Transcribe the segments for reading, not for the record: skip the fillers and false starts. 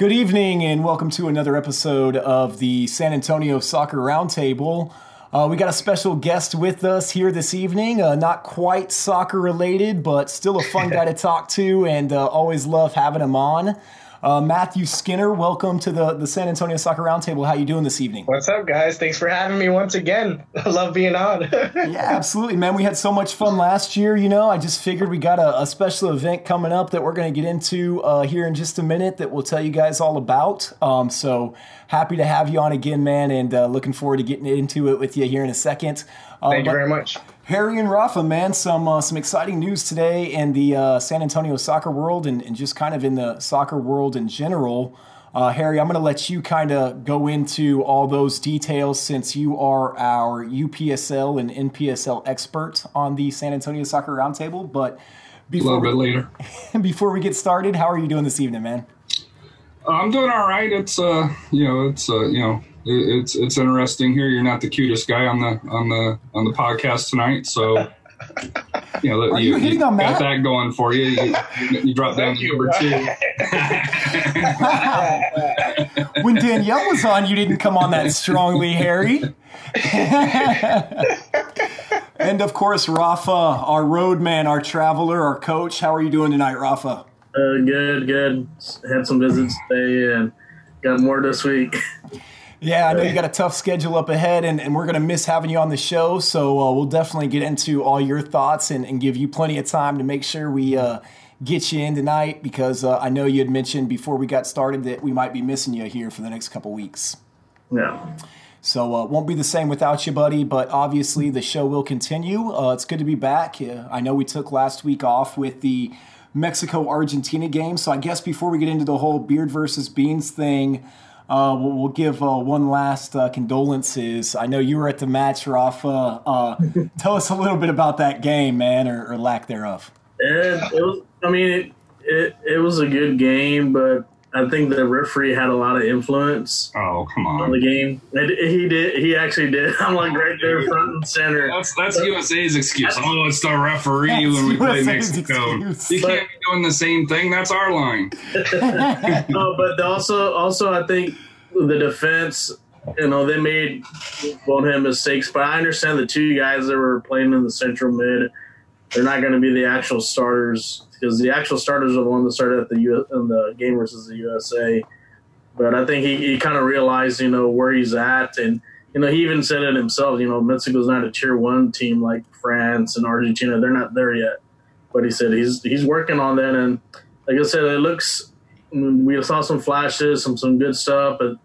Good evening and welcome to another episode of the San Antonio Soccer Roundtable. We got a special guest with us here this evening, not quite soccer related, but still a fun guy to talk to, and always love having him on. Matthew Skinner, welcome to the San Antonio Soccer Roundtable. How you doing this evening? What's up, guys? Thanks for having me once again. I love being on. Yeah, absolutely, man. We had so much fun last year, you know. I just figured we got a special event coming up that we're going to get into here in just a minute that we'll tell you guys all about. So happy to have you on again, man, and looking forward to getting into it with you here in a second. Thank you very much. Harry and Rafa, man, some exciting news today in the San Antonio soccer world and just kind of in the soccer world in general. Harry, I'm going to let you kind of go into all those details since you are our UPSL and NPSL expert on the San Antonio Soccer Roundtable. But before we get started, how are you doing this evening, man? I'm doing all right. It's interesting here. You're not the cutest guy on the podcast tonight, so you know that you got that going for you. You dropped down to number two. When Danielle was on, you didn't come on that strongly, Harry. And of course, Rafa, our roadman, our traveler, our coach. How are you doing tonight, Rafa? Good. Had some visits today and got more this week. Yeah, I know you got a tough schedule up ahead, and we're going to miss having you on the show, so we'll definitely get into all your thoughts and give you plenty of time to make sure we get you in tonight, because I know you had mentioned before we got started that we might be missing you here for the next couple weeks. Yeah. So it won't be the same without you, buddy, but obviously the show will continue. It's good to be back. I know we took last week off with the Mexico-Argentina game, so I guess before we get into the whole Beard versus Beans thing, we'll give one last condolences. I know you were at the match, Rafa. Tell us a little bit about that game, man, or lack thereof. It was a good game, but I think the referee had a lot of influence. Oh, come on! The game, he did. He actually did. I'm like right there, front and center. That's USA's excuse. Oh, it's the referee when we play Mexico. You can't be doing the same thing. That's our line. No, but also, I think the defense. You know, they made both him mistakes, but I understand the two guys that were playing in the central mid. They're not going to be the actual starters, because the actual starters are the one that started at in the game versus the USA. But I think he kind of realized, you know, where he's at. And, you know, he even said it himself, you know, Mexico's not a tier one team like France and Argentina. They're not there yet. But he said he's working on that. And like I said, we saw some flashes, some good stuff, but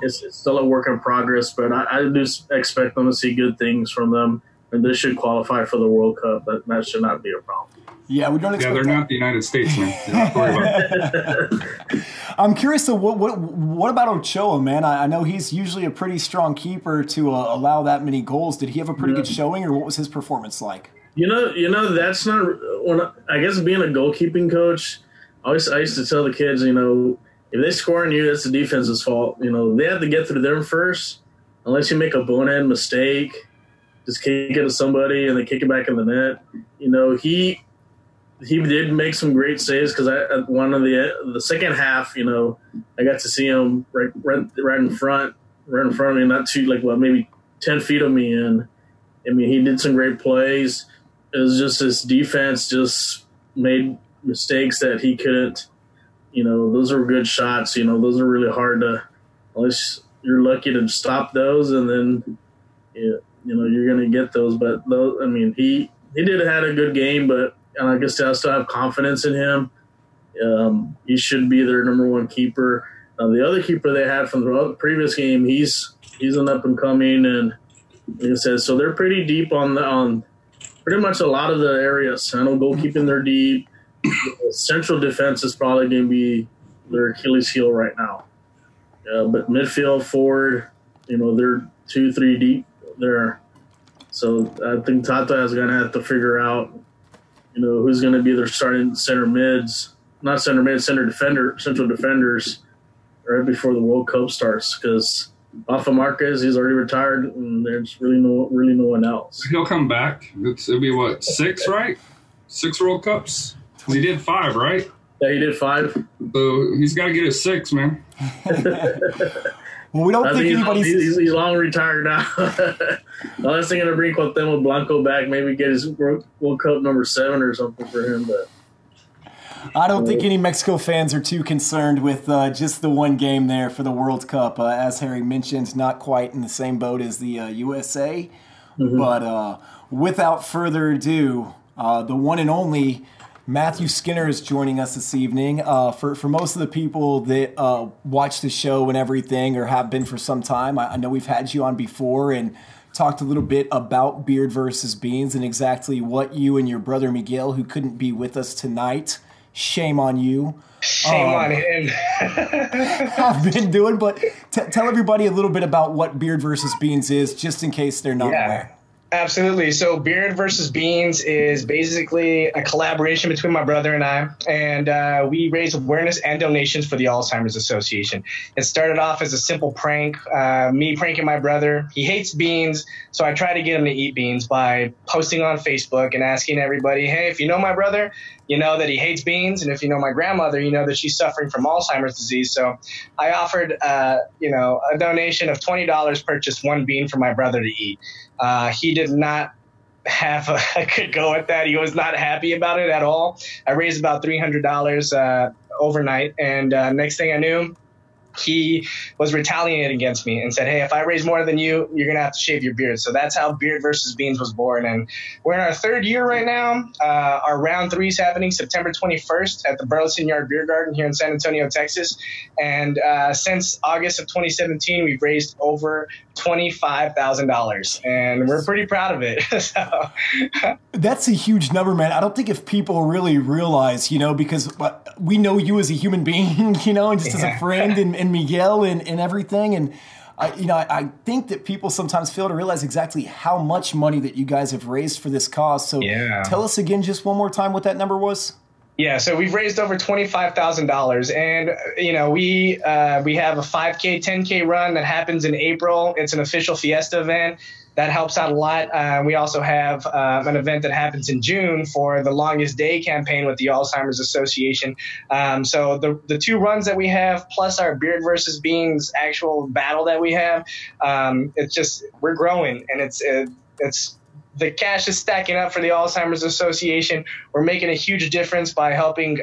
it's still a work in progress. But I do expect them to see good things from them. And this should qualify for the World Cup. That should not be a problem. Yeah, we don't expect they're not the United States, man. I'm curious, though, what about Ochoa, man? I know he's usually a pretty strong keeper to allow that many goals. Did he have a pretty good showing, or what was his performance like? You know, that's not – I guess being a goalkeeping coach, I used to tell the kids, you know, if they score on you, that's the defense's fault. You know, they have to get through them first, unless you make a bonehead mistake. Just kick it to somebody and then kick it back in the net. You know, he did make some great saves, because one of the second half, you know, I got to see him right in front of me, not too maybe 10 feet of me. And I mean, he did some great plays. It was just his defense just made mistakes that he couldn't. You know, those are good shots. You know, those are really hard to, unless you're lucky to stop those, and then you know, you're going to get those. But, he did have a good game, but I guess I still have confidence in him. He should be their number one keeper. The other keeper they had from the previous game, he's an up-and-coming, and like I said, so they're pretty deep on pretty much a lot of the areas. I know goalkeeping, they're deep. Central defense is probably going to be their Achilles heel right now. But midfield, forward, you know, they're 2-3 deep there. So I think Tata is going to have to figure out, you know, who's going to be their starting central defenders right before the World Cup starts, because Rafa Marquez, he's already retired, and there's really no one else. He'll come back. It'll be what, 6, right? 6 World Cups? He did 5, right? Yeah, he did 5. So he's got to get his 6, man. Well, we don't think anybody's... He's long retired now. Unless they're going to bring Cuauhtemoc Blanco back, maybe get his World Cup number 7 or something for him. But I don't think any Mexico fans are too concerned with just the one game there for the World Cup. As Harry mentioned, not quite in the same boat as the USA. Mm-hmm. But without further ado, the one and only... Matthew Skinner is joining us this evening. For most of the people that watch the show and everything, or have been for some time, I know we've had you on before and talked a little bit about Beard versus Beans and exactly what you and your brother Miguel, who couldn't be with us tonight, shame on you. Shame on him. I've been doing, but tell everybody a little bit about what Beard versus Beans is, just in case they're not aware. Absolutely. So Beard versus Beans is basically a collaboration between my brother and I, and we raise awareness and donations for the Alzheimer's Association. It started off as a simple prank, me pranking my brother. He hates beans, so I try to get him to eat beans by posting on Facebook and asking everybody, hey, if you know my brother, you know that he hates beans, and if you know my grandmother, you know that she's suffering from Alzheimer's disease. So I offered, a donation of $20, purchased one bean for my brother to eat. He did not have a good go at that. He was not happy about it at all. I raised about $300 overnight, and next thing I knew, he was retaliating against me and said, hey, if I raise more than you, you're going to have to shave your beard. So that's how Beard versus Beans was born. And we're in our 3rd year right now. Our round 3 is happening September 21st at the Burleson Yard Beer Garden here in San Antonio, Texas. And since August of 2017, we've raised over $25,000, and we're pretty proud of it. So. That's a huge number, man. I don't think if people really realize, because we know you as a human being, and just as a friend and Miguel and everything. And, I think that people sometimes fail to realize exactly how much money that you guys have raised for this cause. So tell us again, just one more time, what that number was. Yeah, so we've raised over $25,000, and we have a 5K, 10K run that happens in April. It's an official Fiesta event. That helps out a lot. We also have an event that happens in June for the Longest Day campaign with the Alzheimer's Association. So the 2 runs that we have, plus our Beard versus Beans actual battle that we have, it's just we're growing, and it's. The cash is stacking up for the Alzheimer's Association. We're making a huge difference by helping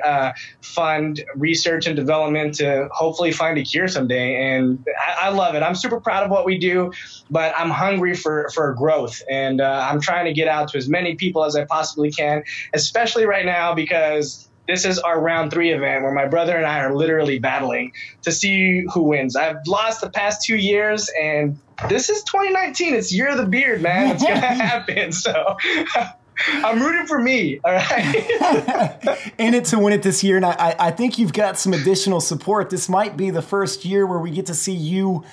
fund research and development to hopefully find a cure someday. And I love it. I'm super proud of what we do, but I'm hungry for growth. And I'm trying to get out to as many people as I possibly can, especially right now because this is our round 3 event where my brother and I are literally battling to see who wins. I've lost the past 2 years, and this is 2019. It's year of the beard, man. It's going to happen. So I'm rooting for me, all right? In it to win it this year, and I think you've got some additional support. This might be the first year where we get to see you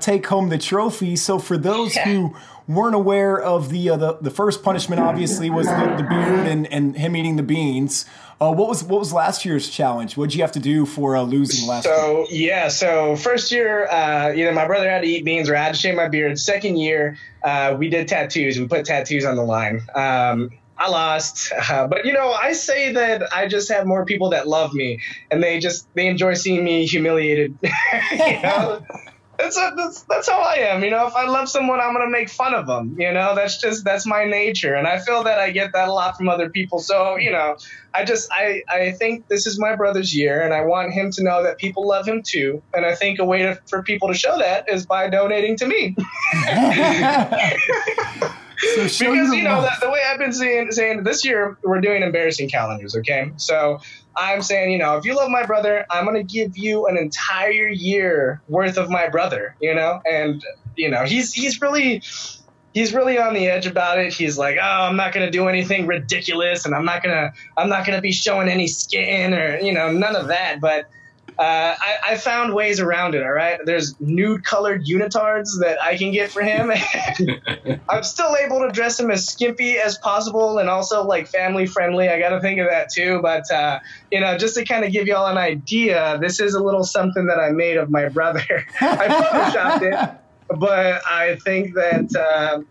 take home the trophy. So for those who weren't aware of the first punishment, obviously, was the beard and him eating the beans. What was last year's challenge? What did you have to do for losing last year? So first year, either my brother had to eat beans or I had to shave my beard. Second year, we did tattoos. We put tattoos on the line. I lost. But, I say that I just have more people that love me, and they enjoy seeing me humiliated. That's how I am. If I love someone, I'm going to make fun of them. That's my nature. And I feel that I get that a lot from other people. So, I think this is my brother's year, and I want him to know that people love him too. And I think a way for people to show that is by donating to me. So because, the way I've been saying this year, we're doing embarrassing calendars. Okay. So I'm saying, if you love my brother, I'm going to give you an entire year worth of my brother, and, he's really on the edge about it. He's like, oh, I'm not going to do anything ridiculous, and I'm not going to be showing any skin or, none of that. But I found ways around it. All right. There's nude colored unitards that I can get for him. I'm still able to dress him as skimpy as possible, and also like family friendly. I got to think of that too. But, just to kind of give y'all an idea, this is a little something that I made of my brother. I photoshopped it, but I think that,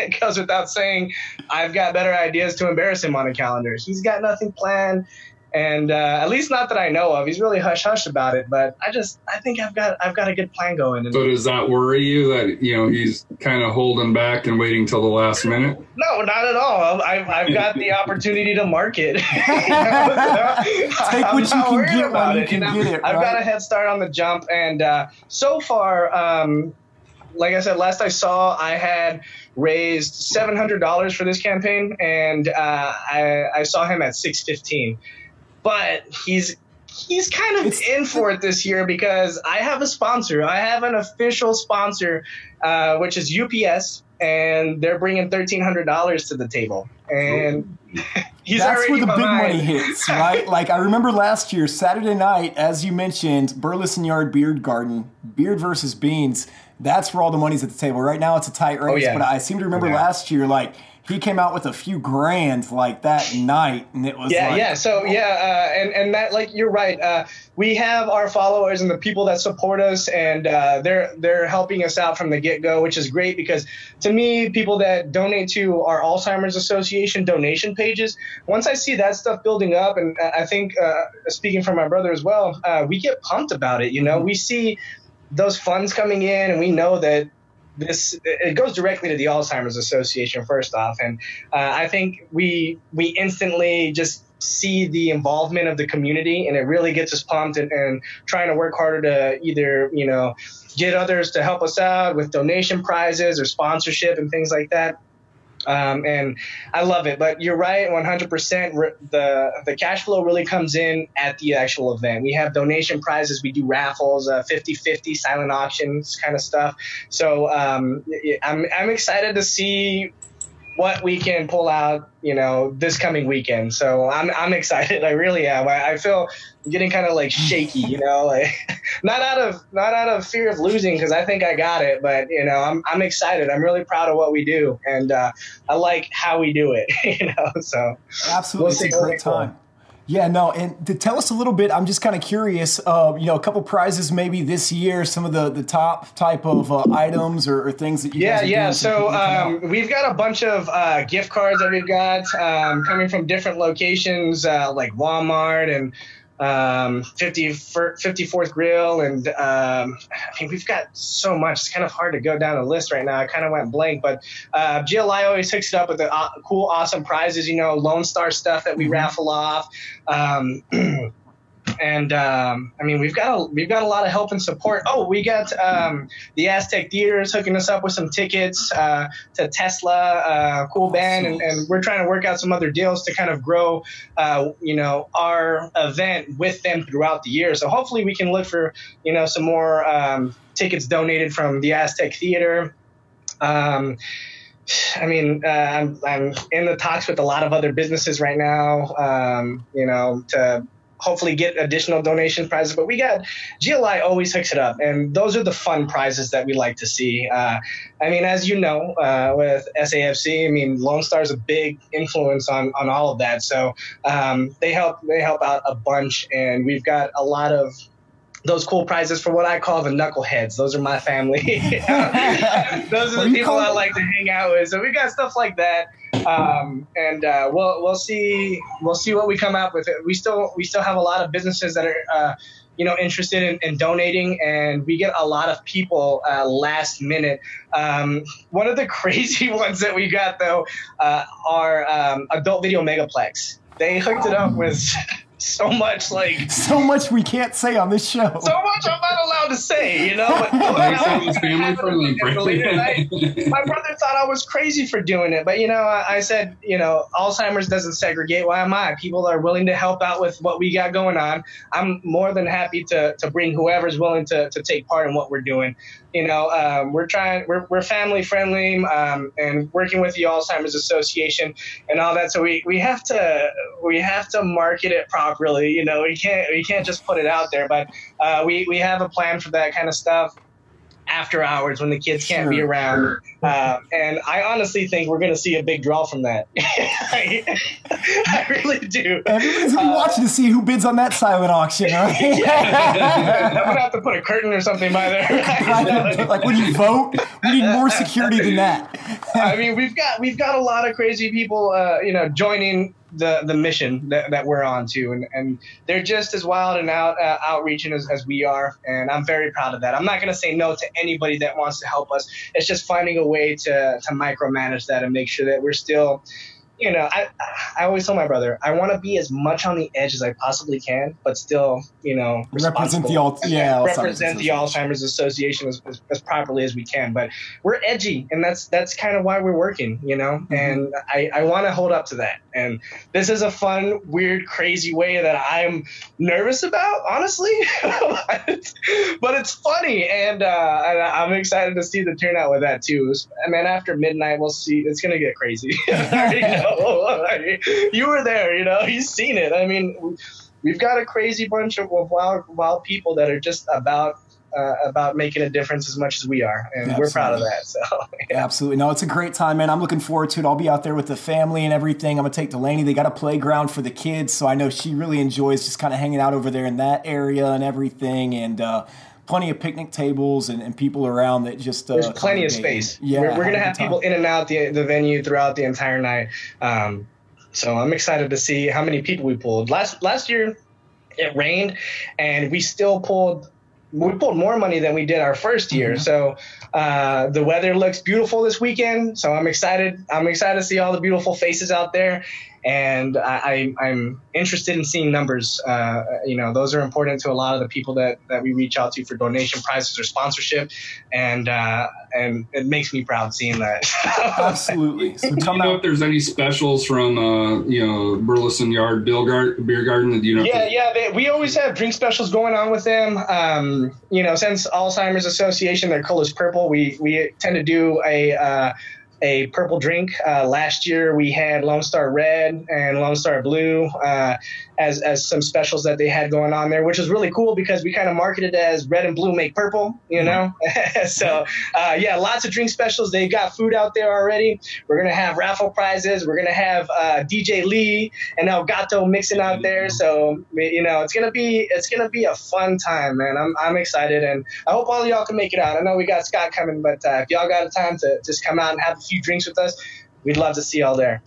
it goes without saying, I've got better ideas to embarrass him on a calendar. He's got nothing planned. And at least not that I know of. He's really hush-hush about it, but I think I've got a good plan going. So does that worry you that, you know, he's kind of holding back and waiting till the last minute? No, not at all. I've got the opportunity to market. Take what you can get about it. I've got a head start on the jump. And so far, like I said, last I saw, I had raised $700 for this campaign, and I saw him at $615. But he's kind of in for it this year because I have a sponsor. I have an official sponsor, which is UPS, and they're bringing $1,300 to the table. And that's where the big money hits, right? Like I remember last year, Saturday night, as you mentioned, Burleson Yard Beer Garden, Beard versus Beans. That's where all the money's at the table. Right now it's a tight race, but I seem to remember last year, like, he came out with a few grand like that night, and it was and that, like, you're right. We have our followers and the people that support us, and they're helping us out from the get-go, which is great because, to me, people that donate to our Alzheimer's Association donation pages, once I see that stuff building up, and I think, speaking for my brother as well, we get pumped about it. You know, we see those funds coming in, and we know that it goes directly to the Alzheimer's Association first off, and I think we instantly just see the involvement of the community, and it really gets us pumped and trying to work harder to either, you know, get others to help us out with donation prizes or sponsorship and things like that. And I love it, but you're right, 100%. The cash flow really comes in at the actual event. We have donation prizes, we do raffles, 50-50 silent auctions kind of stuff. So I'm excited to see what we can pull out, you know, this coming weekend. So I'm excited. I really am. I feel getting kind of like shaky, you know, like not out of fear of losing, because I think I got it. But, you know, I'm excited. I'm really proud of what we do, and I like how we do it. You know, so absolutely, we'll see. It's a great time. Yeah, no, and to tell us a little bit, I'm just kind of curious, you know, a couple prizes maybe this year, some of the top type of items or things that you guys are doing. So we've got a bunch of gift cards that we've got coming from different locations, like Walmart and 54th Grill, and I mean, we've got so much, it's kind of hard to go down a list right now. I kind of went blank, but GLI always hooks it up with the cool, awesome prizes, you know, Lone Star stuff that we raffle off. And I mean, we've got a lot of help and support. Oh, we got the Aztec Theater is hooking us up with some tickets to Tesla, cool band, and we're trying to work out some other deals to kind of grow, you know, our event with them throughout the year. So hopefully we can look for, you know, some more tickets donated from the Aztec Theater. I mean, I'm in the talks with a lot of other businesses right now, you know, to hopefully get additional donation prizes, but we got GLI always hooks it up, and those are the fun prizes that we like to see. I mean, as you know, with SAFC, I mean, Lone Star is a big influence on all of that. So they help out a bunch, and we've got a lot of those cool prizes for what I call the knuckleheads. Those are my family. Those are the people I like to hang out with. So we got stuff like that. And we'll see what we come up with. We still have a lot of businesses that are you know, interested in donating, and we get a lot of people last minute. One of the crazy ones that we got though are Adult Video Megaplex. They hooked it up with so much we can't say on this show. So much I'm not allowed to say, you know. My brother thought I was crazy for doing it, but you know, I said, you know, Alzheimer's doesn't segregate. Why am I? People are willing to help out with what we got going on. I'm more than happy to bring whoever's willing to take part in what we're doing. You know, we're family friendly, and working with the Alzheimer's Association and all that. So we have to market it properly. You know, we can't just put it out there, but we have a plan for that kind of stuff after hours when the kids can't be around. And I honestly think we're going to see a big draw from that. I really do. Everybody's going to be watching to see who bids on that silent auction, right? I'm going to have to put a curtain or something by there. Right? Like when you vote, we need more security than that. I mean, we've got a lot of crazy people, you know, joining the mission that we're on to, and they're just as wild and outreaching as we are, and I'm very proud of that. I'm not going to say no to anybody that wants to help us. It's just finding a way to micromanage that and make sure that we're still, you know, I always tell my brother, I want to be as much on the edge as I possibly can, but still, you know, represent the Alzheimer's Association as properly as we can. But we're edgy, and that's kind of why we're working, you know, mm-hmm. and I want to hold up to that. And this is a fun, weird, crazy way that I'm nervous about, honestly, but it's funny. And I'm excited to see the turnout with that too. And then after midnight, we'll see, it's going to get crazy. You were there, you know, you've seen it. I mean, we've got a crazy bunch of wild people that are just about making a difference as much as we are, and absolutely. We're proud of that. So yeah. Absolutely. No, it's a great time, man. I'm looking forward to it. I'll be out there with the family and everything. I'm going to take Delaney. They got a playground for the kids, so I know she really enjoys just kind of hanging out over there in that area and everything, and plenty of picnic tables and people around that just there's plenty of space. Yeah, we're gonna have people in and out the venue throughout the entire night. So I'm excited to see how many people we pulled. Last year it rained, and we still pulled. We pulled more money than we did our first year. So the weather looks beautiful this weekend. So I'm excited. I'm excited to see all the beautiful faces out there. And I'm interested in seeing numbers. You know, those are important to a lot of the people that we reach out to for donation prizes or sponsorship. And it makes me proud seeing that. Absolutely. So do you know if there's any specials from, you know, Burleson Yard Beer Garden? Do you know we always have drink specials going on with them. You know, since Alzheimer's Association, their color is purple. We tend to do a purple drink. Last year we had Lone Star Red and Lone Star Blue as some specials that they had going on there, which is really cool because we kind of marketed as red and blue make purple, you know? So lots of drink specials. They've got food out there already. We're going to have raffle prizes. We're going to have DJ Lee and El Gato mixing out there. So, you know, it's going to be a fun time, man. I'm excited, and I hope all of y'all can make it out. I know we got Scott coming, but if y'all got time to just come out and have a few drinks with us, we'd love to see y'all there.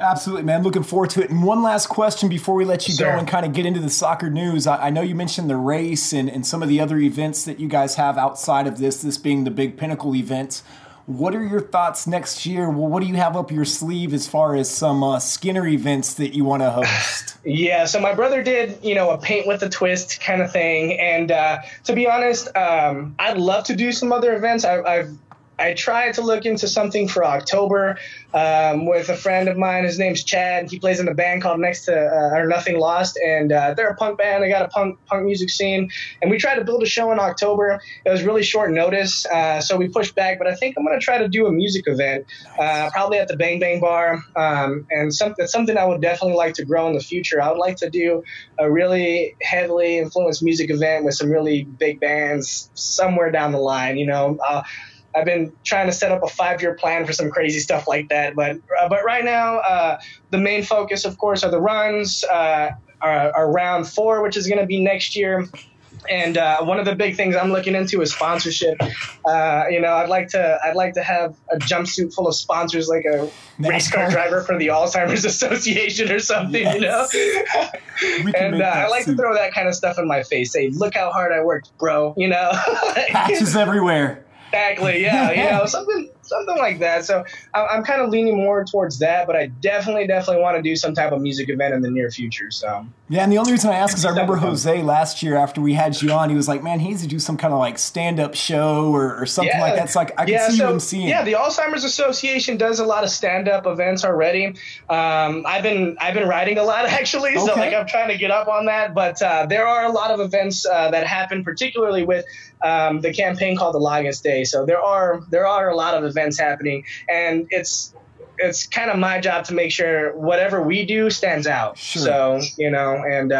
Absolutely, man. Looking forward to it. And one last question before we let you go and kind of get into the soccer news. I know you mentioned the race and some of the other events that you guys have outside of this being the big pinnacle event. What are your thoughts next year? Well, what do you have up your sleeve as far as some Skinner events that you want to host? Yeah, so my brother did, you know, a paint with a twist kind of thing. And to be honest, I'd love to do some other events. I tried to look into something for October with a friend of mine. His name's Chad. He plays in a band called Next to or Nothing Lost, and they're a punk band. They got a punk music scene, and we tried to build a show in October. It was really short notice, so we pushed back. But I think I'm going to try to do a music event, probably at the Bang Bang Bar, and something I would definitely like to grow in the future. I would like to do a really heavily influenced music event with some really big bands somewhere down the line. You know. I've been trying to set up a 5-year plan for some crazy stuff like that. But right now, the main focus, of course, are the runs, are round 4, which is going to be next year. And one of the big things I'm looking into is sponsorship. You know, I'd like to have a jumpsuit full of sponsors, like a race car driver for the Alzheimer's Association or something. Yes. You know, and I like to throw that kind of stuff in my face. Say, look how hard I worked, bro. You know, patches everywhere. Exactly. Yeah. You know, something like that. So I'm kind of leaning more towards that, but I definitely want to do some type of music event in the near future. So yeah, and the only reason I ask is I remember Jose last year after we had you on, he was like, "Man, he needs to do some kind of like stand-up show or something like that." So like I can see him seeing. Yeah, the Alzheimer's Association does a lot of stand-up events already. I've been writing a lot actually, so like I'm trying to get up on that. But there are a lot of events that happen, particularly with the campaign called the Logins Day. So there are a lot of events happening, and it's kind of my job to make sure whatever we do stands out. Sure. So you know, and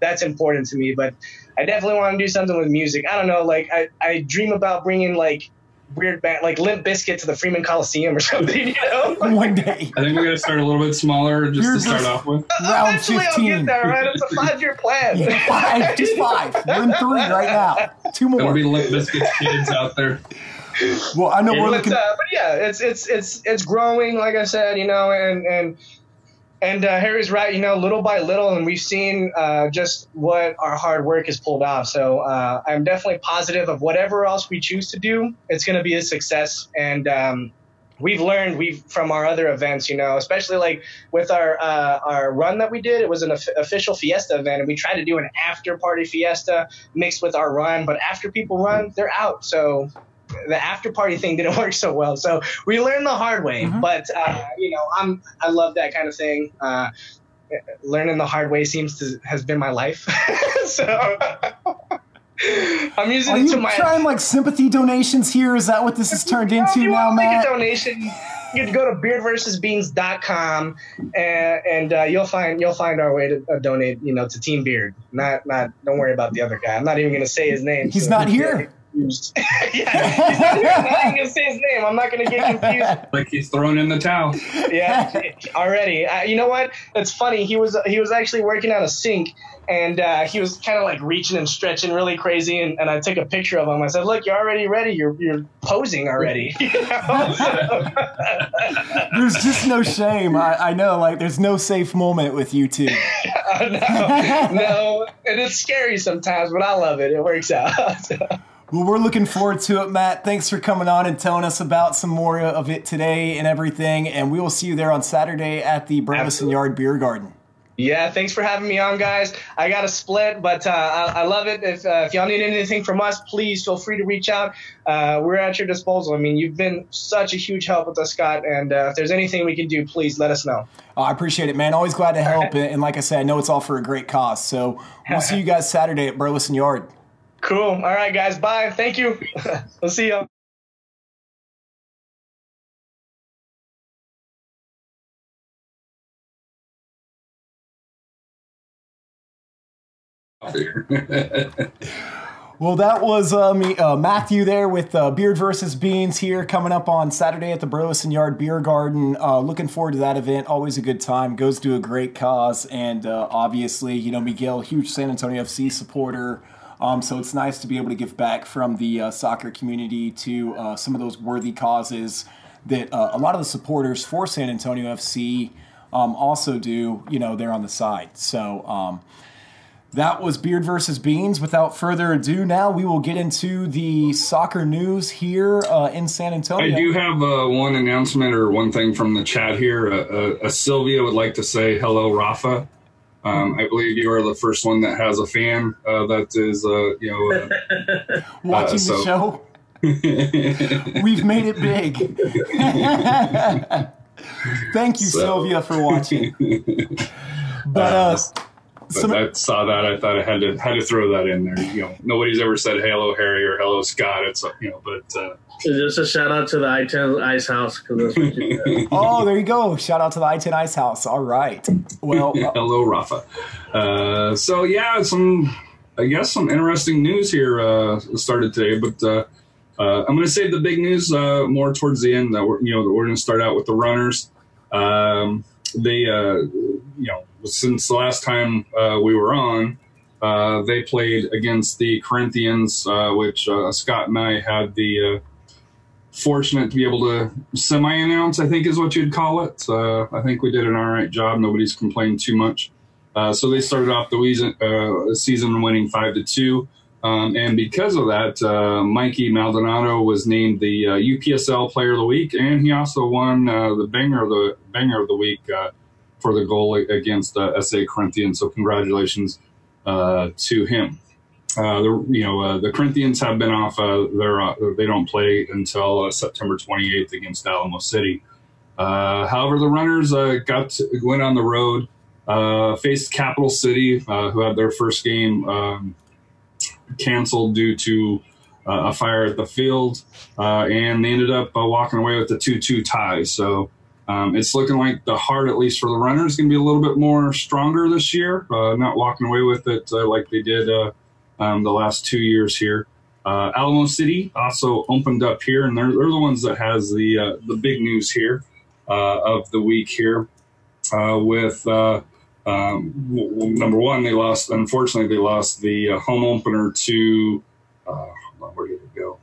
that's important to me. But I definitely want to do something with music. I don't know, like I dream about bringing like weird band like Limp Bizkit to the Freeman Coliseum or something, you know. One day I think we're gonna start a little bit smaller just to start off with. Round 15. I'll get there, right? It's a 5-year plan. Yeah, 5, just 5. 1-3 right now. 2 more. There'll be Limp Bizkit's kids out there. Well, I know we're looking, but yeah, it's growing, like I said, you know, and And Harry's right, you know, little by little, and we've seen just what our hard work has pulled off. So I'm definitely positive of whatever else we choose to do, it's going to be a success. And we've learned from our other events, you know, especially like with our run that we did. It was an official fiesta event, and we tried to do an after-party fiesta mixed with our run. But after people run, they're out. So the after party thing didn't work so well. So we learned the hard way, but, you know, I love that kind of thing. Learning the hard way has been my life. So I'm using it to my, are you trying like sympathy donations here? Is that what this has turned into now, Matt? A donation, you can go to beardversusbeans.com and you'll find our way to donate, you know, to Team Beard. Don't worry about the other guy. I'm not even going to say his name. He's not here. I'm not gonna say his name. I'm not gonna get confused. Like he's thrown in the towel. Yeah, already. You know what? It's funny. He was actually working on a sink, and he was kind of like reaching and stretching really crazy. And I took a picture of him. I said, "Look, you're already ready. You're posing already." You know? So. There's just no shame. I know. Like there's no safe moment with you two. No, and it's scary sometimes, but I love it. It works out. So. Well, we're looking forward to it, Matt. Thanks for coming on and telling us about some more of it today and everything. And we will see you there on Saturday at the Burleson Yard Beer Garden. Yeah, thanks for having me on, guys. I got a split, but I love it. If y'all need anything from us, please feel free to reach out. We're at your disposal. I mean, you've been such a huge help with us, Scott. And if there's anything we can do, please let us know. Oh, I appreciate it, man. Always glad to help. And like I said, I know it's all for a great cause. So we'll see you guys Saturday at Burleson Yard. Cool. All right, guys. Bye. Thank you. We'll see you. Well, that was Matthew there with Beard versus Beans here coming up on Saturday at the Burleson Yard Beer Garden. Looking forward to that event. Always a good time. Goes to a great cause. And obviously, you know, Miguel, huge San Antonio FC supporter. So it's nice to be able to give back from the soccer community to some of those worthy causes that a lot of the supporters for San Antonio FC also do, you know, they're on the side. So that was Beard versus Beans. Without further ado, now we will get into the soccer news here in San Antonio. I do have one announcement or one thing from the chat here. Sylvia would like to say hello, Rafa. I believe you are the first one that has a fan that is, you know, watching the show. We've made it big. Thank you, Sylvia, for watching. But I saw that. I thought I had to throw that in there. You know, nobody's ever said hello, Harry, or hello, Scott. It's you know, but. Just a shout out to the I-10 Ice House. That's what you did. Oh, there you go. Shout out to the I-10 Ice House. All right. Well, hello, Rafa. So, yeah, I guess some interesting news here started today. But I'm going to save the big news more towards the end. We're going to start out with the runners. They, you know, since the last time we were on, they played against the Corinthians, which Scott and I had the fortunate to be able to semi-announce, I think is what you'd call it. I think we did an all right job. Nobody's complained too much. So they started off the season winning 5-2. And because of that, Mikey Maldonado was named the UPSL Player of the Week, and he also won the Banger of the Week for the goal against SA Corinthians. So congratulations to him. The Corinthians have been off. They don't play until September 28th against Alamo City. However, the runners went on the road, faced Capital City, who had their first game canceled due to a fire at the field, and they ended up walking away with the 2-2 tie. So it's looking like the heart, at least for the runners, going to be a little bit more stronger this year, not walking away with it like they did the last 2 years here. Alamo City also opened up here, and they're the ones that has the big news here of the week here. Number one, they lost. Unfortunately, they lost the home opener to. Hold on, where did it go?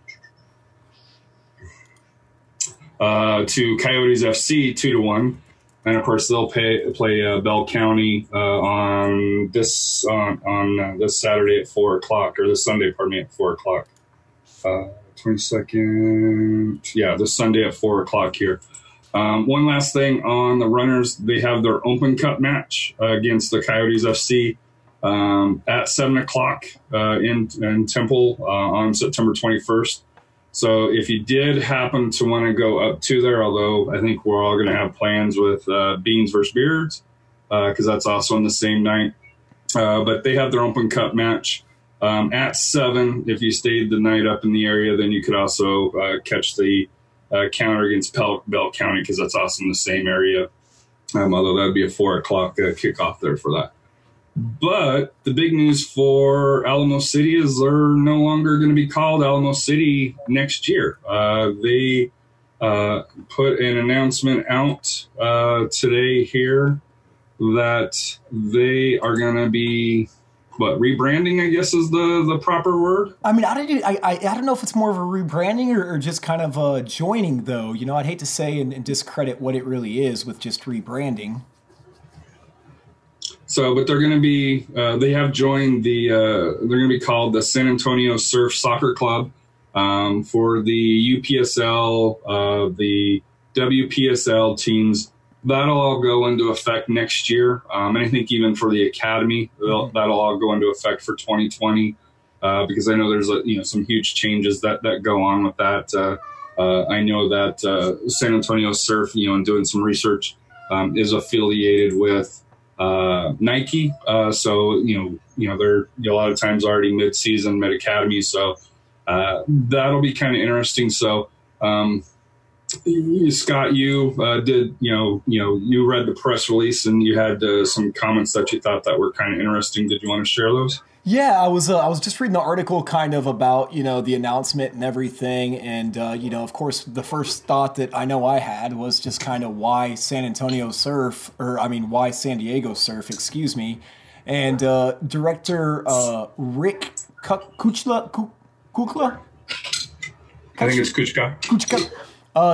To Coyotes FC 2-1. And of course, they'll play Bell County on this Saturday at 4 o'clock, or this Sunday, pardon me, at 4 o'clock. 22nd, yeah, this Sunday at 4 o'clock here. One last thing on the runners, they have their Open Cup match against the Coyotes FC at 7 o'clock in Temple on September 21st. So if you did happen to want to go up to there, although I think we're all going to have plans with Beans versus Beards, because that's also on the same night. But they have their Open Cup match at 7. If you stayed the night up in the area, then you could also catch the counter against Bell County, because that's also in the same area. Although that would be a 4 o'clock kickoff there for that. But the big news for Alamo City is they're no longer going to be called Alamo City next year. They put an announcement out today here that they are going to be, what, rebranding, I guess, is the proper word? I mean, I don't know if it's more of a rebranding or just kind of a joining, though. You know, I'd hate to say and discredit what it really is with just rebranding. So, but they're going to be, they have joined they're going to be called the San Antonio Surf Soccer Club for the UPSL, the WPSL teams. That'll all go into effect next year. And I think even for the academy, that'll all go into effect for 2020 because I know there's some huge changes that go on with that. I know that San Antonio Surf, and doing some research, is affiliated with Nike, so they're a lot of times already mid-season, mid-academy, so that'll be kind of interesting. So Scott, you did you read the press release, and you had some comments that you thought that were kind of interesting. Did you want to share those? Yeah, I was just reading the article kind of about, the announcement and everything. And, of course, the first thought that I know I had was just kind of why San Diego Surf, excuse me. And director Rick Kuchla? I think it's Kuchka.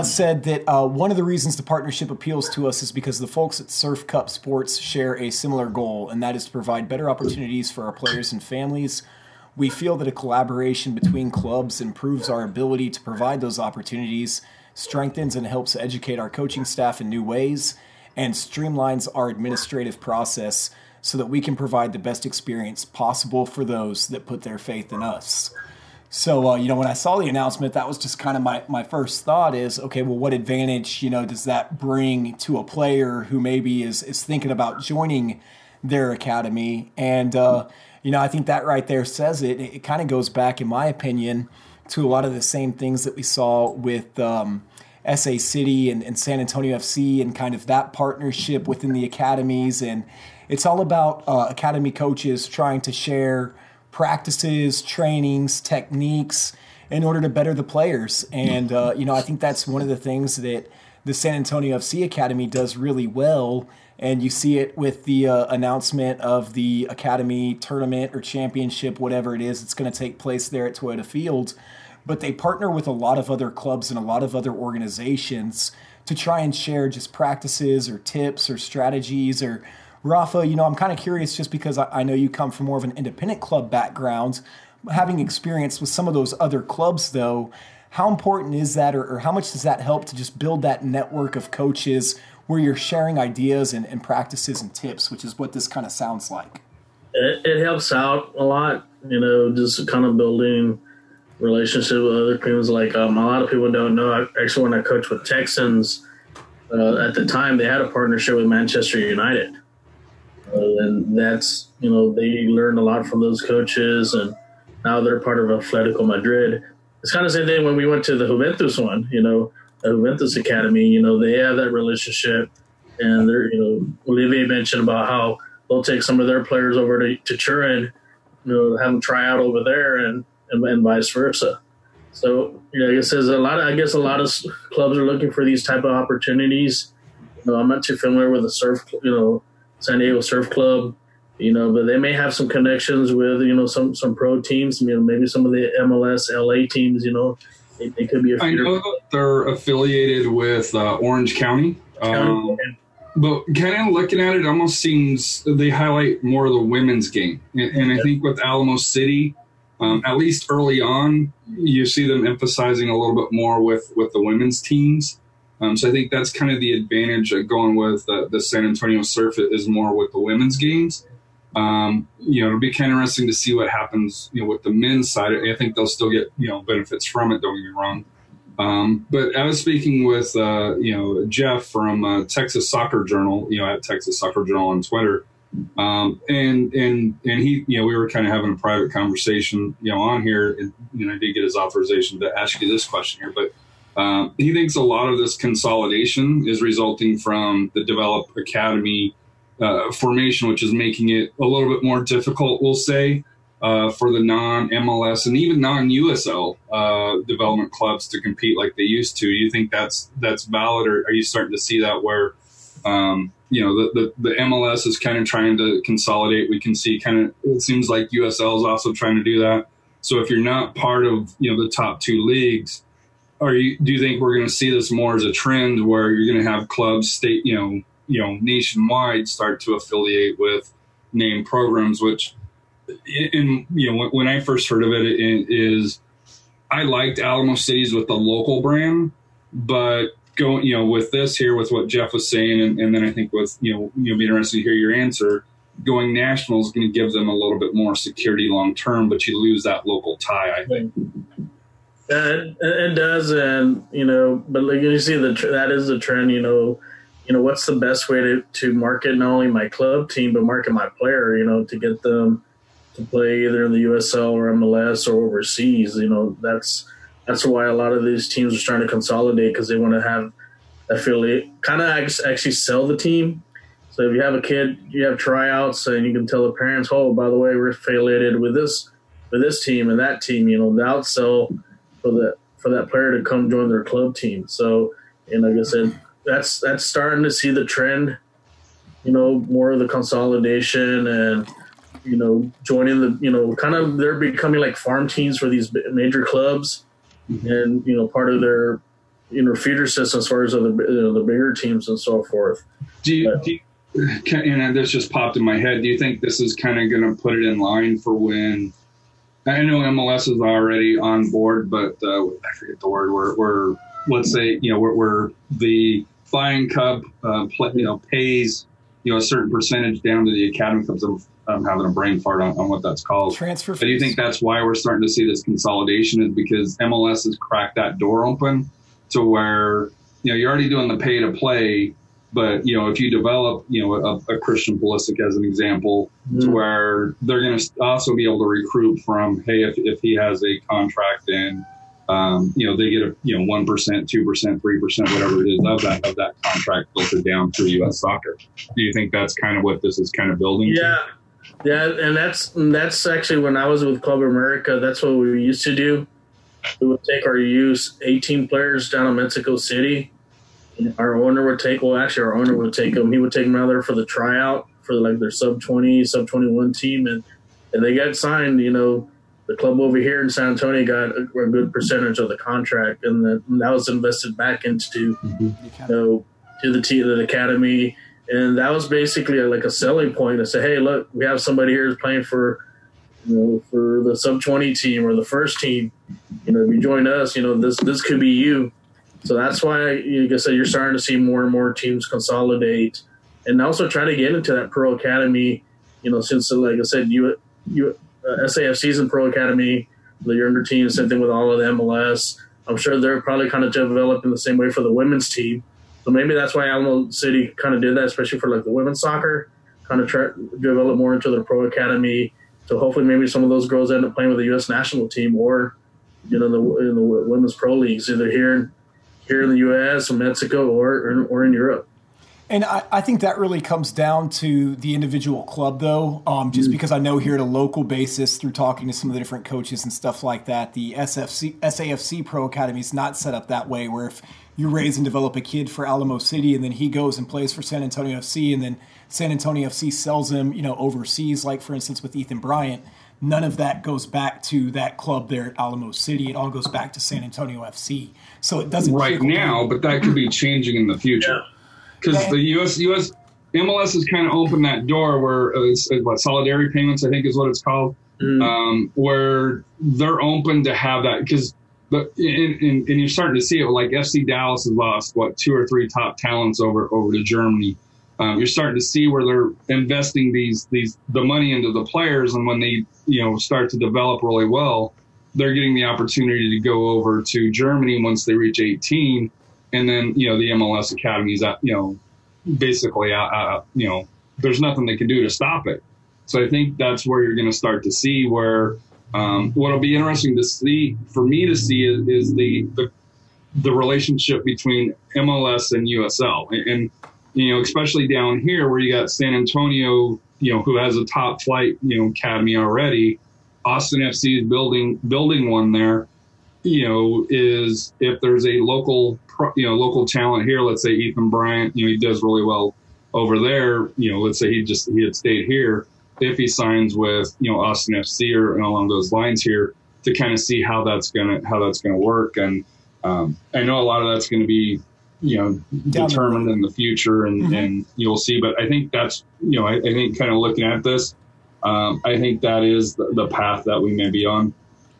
Said that one of the reasons the partnership appeals to us is because the folks at Surf Cup Sports share a similar goal, and that is to provide better opportunities for our players and families. We feel that a collaboration between clubs improves our ability to provide those opportunities, strengthens and helps educate our coaching staff in new ways, and streamlines our administrative process so that we can provide the best experience possible for those that put their faith in us. So, when I saw the announcement, that was just kind of my first thought is, okay, well, what advantage, does that bring to a player who maybe is thinking about joining their academy? And, I think that right there says it. It kind of goes back, in my opinion, to a lot of the same things that we saw with SA City and San Antonio FC and kind of that partnership within the academies. And it's all about academy coaches trying to share practices, trainings, techniques in order to better the players. And, I think that's one of the things that the San Antonio FC Academy does really well. And you see it with the announcement of the Academy tournament or championship, whatever it is, it's going to take place there at Toyota Field. But they partner with a lot of other clubs and a lot of other organizations to try and share just practices or tips or strategies or Rafa, I'm kind of curious just because I know you come from more of an independent club background, having experience with some of those other clubs, though, how important is that or how much does that help to just build that network of coaches where you're sharing ideas and practices and tips, which is what this kind of sounds like? It helps out a lot, just kind of building relationship with other teams. Like a lot of people don't know, actually when I coached with Texans, at the time they had a partnership with Manchester United. And that's, they learned a lot from those coaches, and now they're part of Atletico Madrid. It's kind of the same thing when we went to the Juventus one, the Juventus Academy, they have that relationship, and they're, Olivier mentioned about how they'll take some of their players over to Turin, have them try out over there and vice versa. So, I guess there's a lot of clubs are looking for these type of opportunities. I'm not too familiar with the surf, San Diego Surf Club, but they may have some connections with, some pro teams, maybe some of the MLS, LA teams, they could be. I know that they're affiliated with Orange County. But kind of looking at it, it almost seems they highlight more of the women's game. And I think with Alamo City, at least early on, you see them emphasizing a little bit more with the women's teams. So I think that's kind of the advantage of going with the San Antonio Surf is more with the women's games. It'll be kind of interesting to see what happens, with the men's side. I think they'll still get, benefits from it. Don't get me wrong. But I was speaking with, Jeff from Texas Soccer Journal, at Texas Soccer Journal on Twitter. And he, we were kind of having a private conversation, on here. And, I did get his authorization to ask you this question here, but he thinks a lot of this consolidation is resulting from the developed academy formation, which is making it a little bit more difficult, we'll say, for the non-MLS and even non-USL development clubs to compete like they used to. Do you think that's valid, or are you starting to see that where, the MLS is kind of trying to consolidate? We can see it seems like USL is also trying to do that. So if you're not part of, the top two leagues, do you think we're going to see this more as a trend where you're going to have clubs state, nationwide start to affiliate with name programs, which when I first heard of it, I liked Alamo Cities with the local brand, but going, with this here, with what Jeff was saying. And then I think with, you'll be interested to hear your answer, going national is going to give them a little bit more security long-term, but you lose that local tie, I think. It does. And, but like you see that is the trend, what's the best way to market not only my club team, but market my player, to get them to play either in the USL or MLS or overseas. That's why a lot of these teams are trying to consolidate, because they want to have affiliate, kind of actually sell the team. So if you have a kid, you have tryouts and you can tell the parents, oh, by the way, we're affiliated with this team and that team, they'll sell for that player to come join their club team. So, and like I said, that's starting to see the trend, more of the consolidation and, joining the, they're becoming like farm teams for these major clubs, and, part of their, feeder system as far as the bigger teams and so forth. This just popped in my head. Do you think this is kind of going to put it in line for when, I know MLS is already on board, but I forget the word, we're let's say, where the Flying Cub, pays, a certain percentage down to the Academy Cubs. I'm having a brain fart on what that's called. Transfer fees. But do you think that's why we're starting to see this consolidation, is because MLS has cracked that door open to where, you're already doing the pay to play, but, if you develop, a Christian Pulisic as an example, to where they're going to also be able to recruit from, hey, if he has a contract in, they get a 1%, 2%, 3%, whatever it is of that contract filtered down through U.S. Soccer. Do you think that's kind of what this is kind of building? Yeah, and that's actually when I was with Club America, that's what we used to do. We would take our youth 18 players down to Mexico City. Our owner would take them. He would take them out there for the tryout for like their sub-20, sub-21 team, and they got signed. The club over here in San Antonio got a good percentage of the contract, and that was invested back into to the team, the academy, and that was basically like a selling point to say, hey, look, we have somebody here who's playing for for the sub-20 team or the first team. If you join us, this could be you. So that's why you're starting to see more and more teams consolidate, and also try to get into that pro academy. Since like I said, SAFC's and Pro Academy, the younger team, same thing with all of the MLS. I'm sure they're probably kind of developing the same way for the women's team. So maybe that's why Alamo City kind of did that, especially for like the women's soccer, kind of try to develop more into the Pro Academy. So hopefully maybe some of those girls end up playing with the U.S. national team or, in the women's pro leagues, either here in the U.S. or Mexico or in Europe. And I think that really comes down to the individual club, though, just because I know here at a local basis through talking to some of the different coaches and stuff like that, the SAFC Pro Academy is not set up that way, where if you raise and develop a kid for Alamo City and then he goes and plays for San Antonio FC and then San Antonio FC sells him, overseas, like, for instance, with Ethan Bryant, none of that goes back to that club there at Alamo City. It all goes back to San Antonio FC. So it doesn't right now, but that could be changing in the future. Yeah. because the MLS has kind of opened that door where it's what solidarity payments, I think, is what it's called, where they're open to have that because. But and you're starting to see it. Like FC Dallas has lost what 2 or 3 top talents over to Germany. You're starting to see where they're investing the money into the players, and when they start to develop really well, they're getting the opportunity to go over to Germany once they reach 18, and then the MLS academies basically there's nothing they can do to stop it. So I think that's where you're going to start to see where. What'll be interesting to see for me to see is the relationship between MLS and USL, and especially down here where you got San Antonio, who has a top flight academy already. Austin FC is building one there. Is if there's a local talent here, let's say Ethan Bryant, he does really well over there. Let's say he had stayed here. If he signs with Austin FC or along those lines here, to kind of see how that's gonna work, and I know a lot of that's going to be determined in the future, and, and you'll see. But I think that's I think kind of looking at this, I think that is the path that we may be on.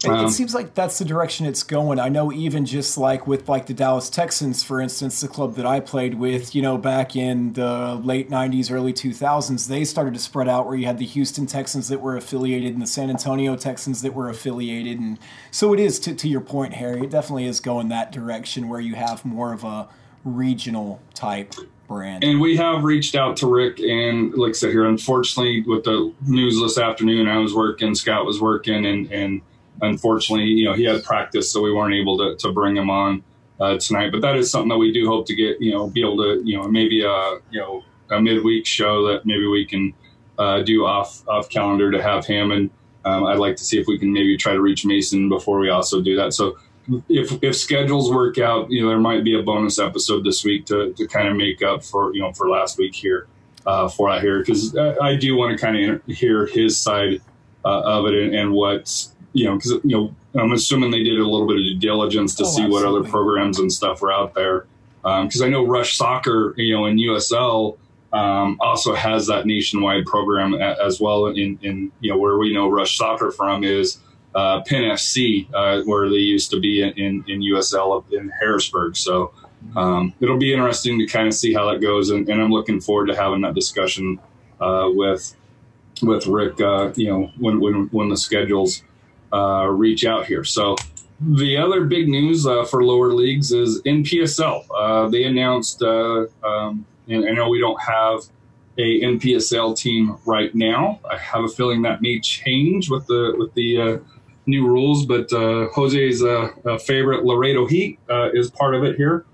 It seems like that's the direction it's going. I know even just like with the Dallas Texans, for instance, the club that I played with, back in the late 90s, early 2000s, they started to spread out where you had the Houston Texans that were affiliated and the San Antonio Texans that were affiliated. And so it is, to your point, Harry, it definitely is going that direction where you have more of a regional type brand. And we have reached out to Rick and like I said here, unfortunately, with the news this afternoon, I was working, Scott was working, and unfortunately, he had practice, so we weren't able to bring him on tonight. But that is something that we do hope to get, be able to, maybe a midweek show that maybe we can do off calendar to have him. And I'd like to see if we can maybe try to reach Mason before we also do that. So if schedules work out, there might be a bonus episode this week to kind of make up for, for last week here for out here, because I do want to kind of hear his side of it and what's. Because I'm assuming they did a little bit of due diligence to see what other programs and stuff were out there. Because I know Rush Soccer, in USL also has that nationwide program as well. In where we know Rush Soccer from is Penn FC, where they used to be in USL up in Harrisburg. So it'll be interesting to kind of see how that goes, and I'm looking forward to having that discussion with Rick. When the schedules. Reach out here. So the other big news for lower leagues is NPSL. They announced, and I know we don't have a NPSL team right now. I have a feeling that may change with the new rules, but Jose's favorite Laredo Heat is part of it here.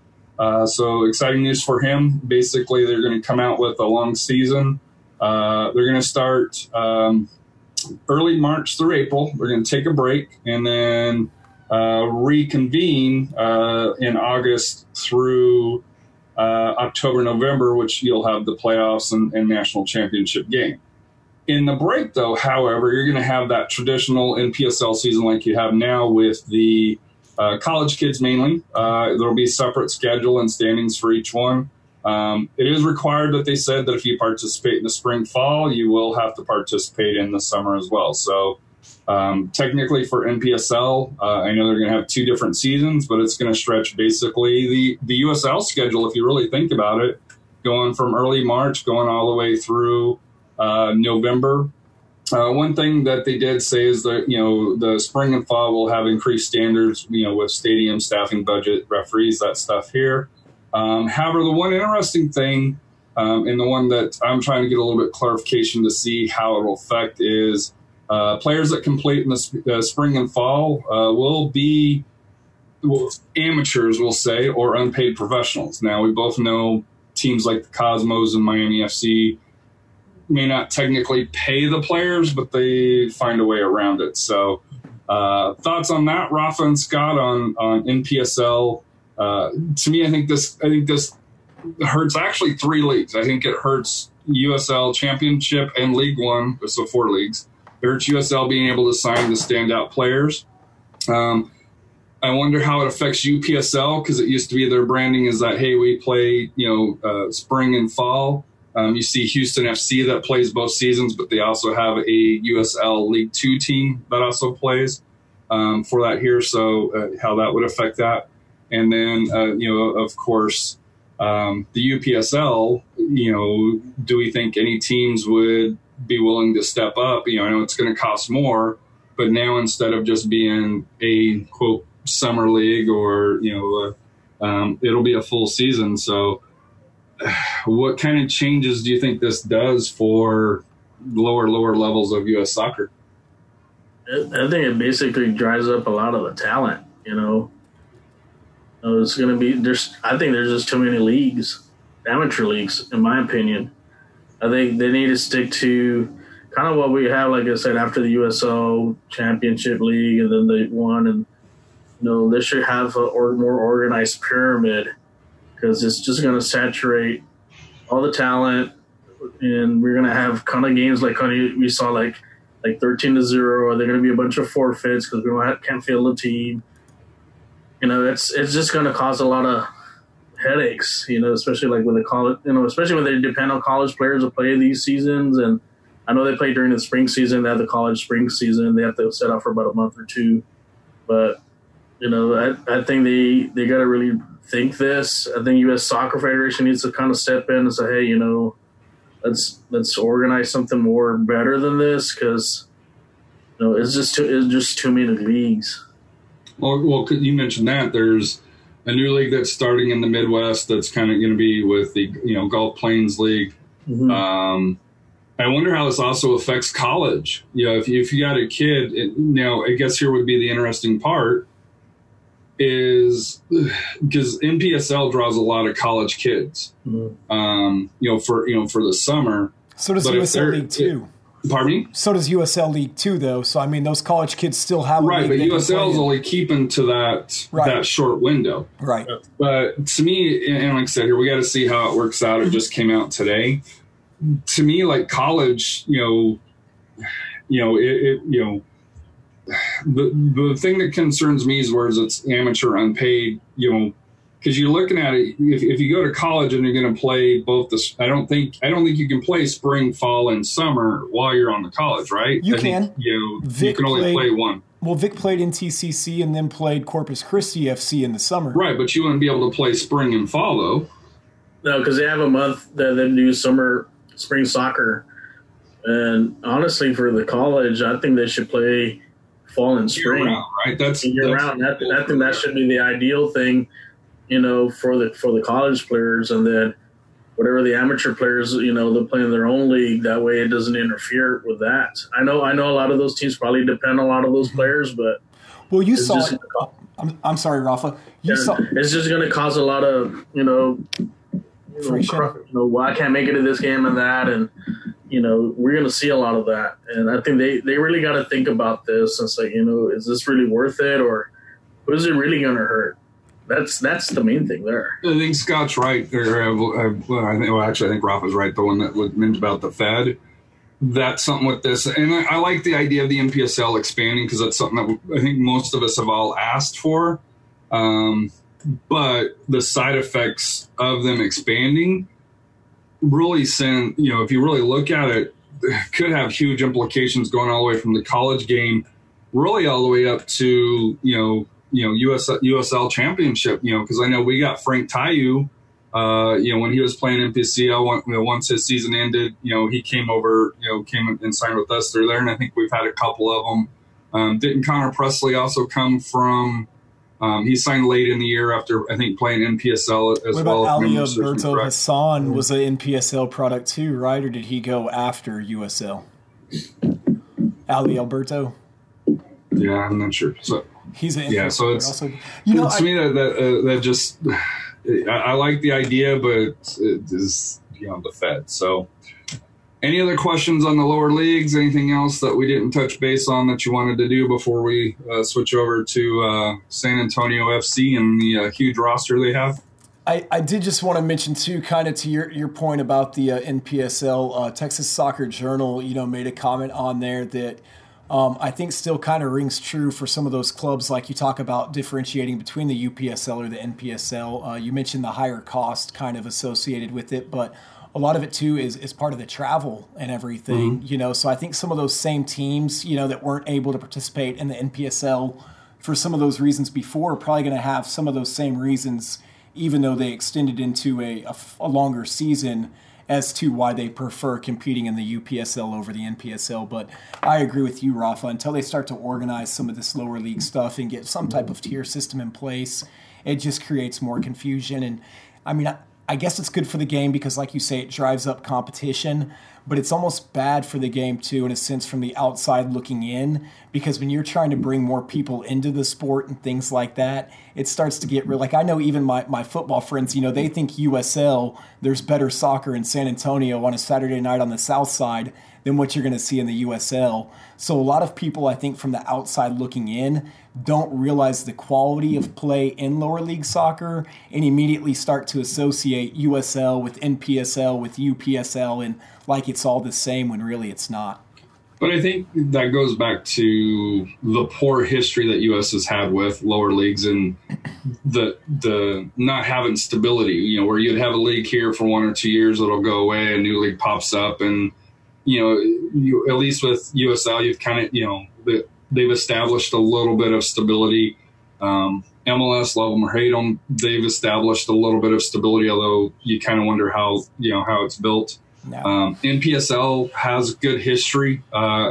So exciting news for him. Basically, they're going to come out with a long season. They're going to start early March through April. We're going to take a break and then reconvene in August through October, November, which you'll have the playoffs and national championship game. In the break, though, however, you're going to have that traditional NPSL season like you have now with the college kids mainly. There'll be a separate schedule and standings for each one. It is required that they said that if you participate in the spring, fall, you will have to participate in the summer as well. So technically for NPSL, I know they're going to have 2 different seasons, but it's going to stretch basically the USL schedule, if you really think about it, going from early March, going all the way through November. One thing that they did say is that, the spring and fall will have increased standards, with stadium staffing, budget, referees, that stuff here. However, the one interesting thing, and the one that I'm trying to get a little bit clarification to see how it will affect is players that complete in the spring and fall will be amateurs, we'll say, or unpaid professionals. Now, we both know teams like the Cosmos and Miami FC may not technically pay the players, but they find a way around it. So thoughts on that, Rafa and Scott, on NPSL? To me, I think this hurts actually 3 leagues. I think it hurts USL Championship and League One, so 4 leagues. It hurts USL being able to sign the standout players. I wonder how it affects UPSL, because it used to be their branding is that, hey, we play, you know, spring and fall. You see Houston FC that plays both seasons, but they also have a USL League Two team that also plays for that here. So how that would affect that. And then, you know, of course, the UPSL, you know, do we think any teams would be willing to step up? You know, I know it's going to cost more, but now instead of just being a, quote, summer league or, you know, it'll be a full season. So what kind of changes do you think this does for lower levels of U.S. soccer? I think it basically dries up a lot of the talent, you know. It's going to be I think there's just too many leagues, amateur leagues, in my opinion. I think they need to stick to kind of what we have, like I said, after the USL Championship League, and then they won. And, you know, they should have a more organized pyramid, because it's just going to saturate all the talent. And we're going to have kind of games like we saw, like 13-0. Are there going to be a bunch of forfeits because we can't field a team? You know, it's just going to cause a lot of headaches, you know, especially like with the college, you know, especially when they depend on college players to play these seasons. And I know they play during the spring season. They have the college spring season. They have to set out for about a month or two. But, you know, I think they got to really think this. I think U.S. Soccer Federation needs to kind of step in and say, hey, you know, let's organize something more better than this, because, you know, it's just too many leagues. Well, you mentioned that there's a new league that's starting in the Midwest that's kind of going to be with the, you know, Gulf Plains League. Mm-hmm. I wonder how this also affects college. You know, if you got a kid, now I guess here would be the interesting part, is because NPSL draws a lot of college kids. Mm-hmm. For the summer. So does USL League Two. Pardon me? So does USL League Two, though. So, I mean, those college kids still have a league. Right, but USL is only keeping to that short window. Right. But to me, and like I said, here, we got to see how it works out. It just came out today. To me, like college, the thing that concerns me is whereas it's amateur unpaid, you know, because you're looking at it, if you go to college and you're going to play both the, I don't think you can play spring, fall, and summer while you're on the college, right? You can only play one. Well, Vic played in TCC and then played Corpus Christi FC in the summer. Right, but you wouldn't be able to play spring and fall, though. No, because they have a month that they do spring soccer. And honestly, for the college, I think they should play fall and spring. Year round, right? Year round. I think that should be the ideal thing, you know, for the college players, and then whatever the amateur players, you know, they're playing their own league. That way it doesn't interfere with that. I know a lot of those teams probably depend on a lot of those players, but well, you saw it. I'm sorry, Rafa. It's just going to cause a lot of, I can't make it to this game and that, and you know, we're going to see a lot of that. And I think they really got to think about this and say, you know, is this really worth it, or is it really going to hurt? That's the main thing there. I think Scott's right. I think Rafa's right. The one that meant about the Fed, that's something with this. And I like the idea of the NPSL expanding, because that's something that I think most of us have all asked for. But the side effects of them expanding really if you really look at it, could have huge implications going all the way from the college game, really all the way up to, USL championship, because I know we got Frank Taiu, when he was playing NPSL, once his season ended, he came over, came and signed with us through there. And I think we've had a couple of them. Didn't Connor Presley also come from, he signed late in the year after, I think, playing NPSL as well. What about Ali Alberto Hassan was an NPSL product too, right? Or did he go after USL? Ali Alberto? Yeah, I'm not sure. So. He's an yeah, so it's also, to me that just I like the idea, but it is beyond the Fed. So, any other questions on the lower leagues? Anything else that we didn't touch base on that you wanted to do before we switch over to San Antonio FC and the huge roster they have? I did just want to mention too, kind of to your point about the NPSL. Texas Soccer Journal, made a comment on there that I think still kind of rings true for some of those clubs, like you talk about differentiating between the UPSL or the NPSL. You mentioned the higher cost kind of associated with it, but a lot of it too is part of the travel and everything, mm-hmm. you know. So I think some of those same teams, you know, that weren't able to participate in the NPSL for some of those reasons before are probably going to have some of those same reasons, even though they extended into a longer season, as to why they prefer competing in the UPSL over the NPSL. But I agree with you, Rafa, until they start to organize some of this lower league stuff and get some type of tier system in place, it just creates more confusion. And I mean, I guess it's good for the game because, like you say, it drives up competition, but it's almost bad for the game too, in a sense, from the outside looking in, because when you're trying to bring more people into the sport and things like that, it starts to get real. Like, I know even my football friends, you know, they think USL, there's better soccer in San Antonio on a Saturday night on the South Side than what you're going to see in the USL. So a lot of people, I think, from the outside looking in, don't realize the quality of play in lower league soccer and immediately start to associate USL with NPSL with UPSL and like it's all the same, when really it's not. But I think that goes back to the poor history that US has had with lower leagues and the not having stability, you know, where you'd have a league here for 1 or 2 years, it'll go away, a new league pops up. And, you know, at least with USL, you've kind of, you know, they've established a little bit of stability. MLS, love them or hate them, they've established a little bit of stability, although you kind of wonder how, you know, how it's built. No. NPSL has good history,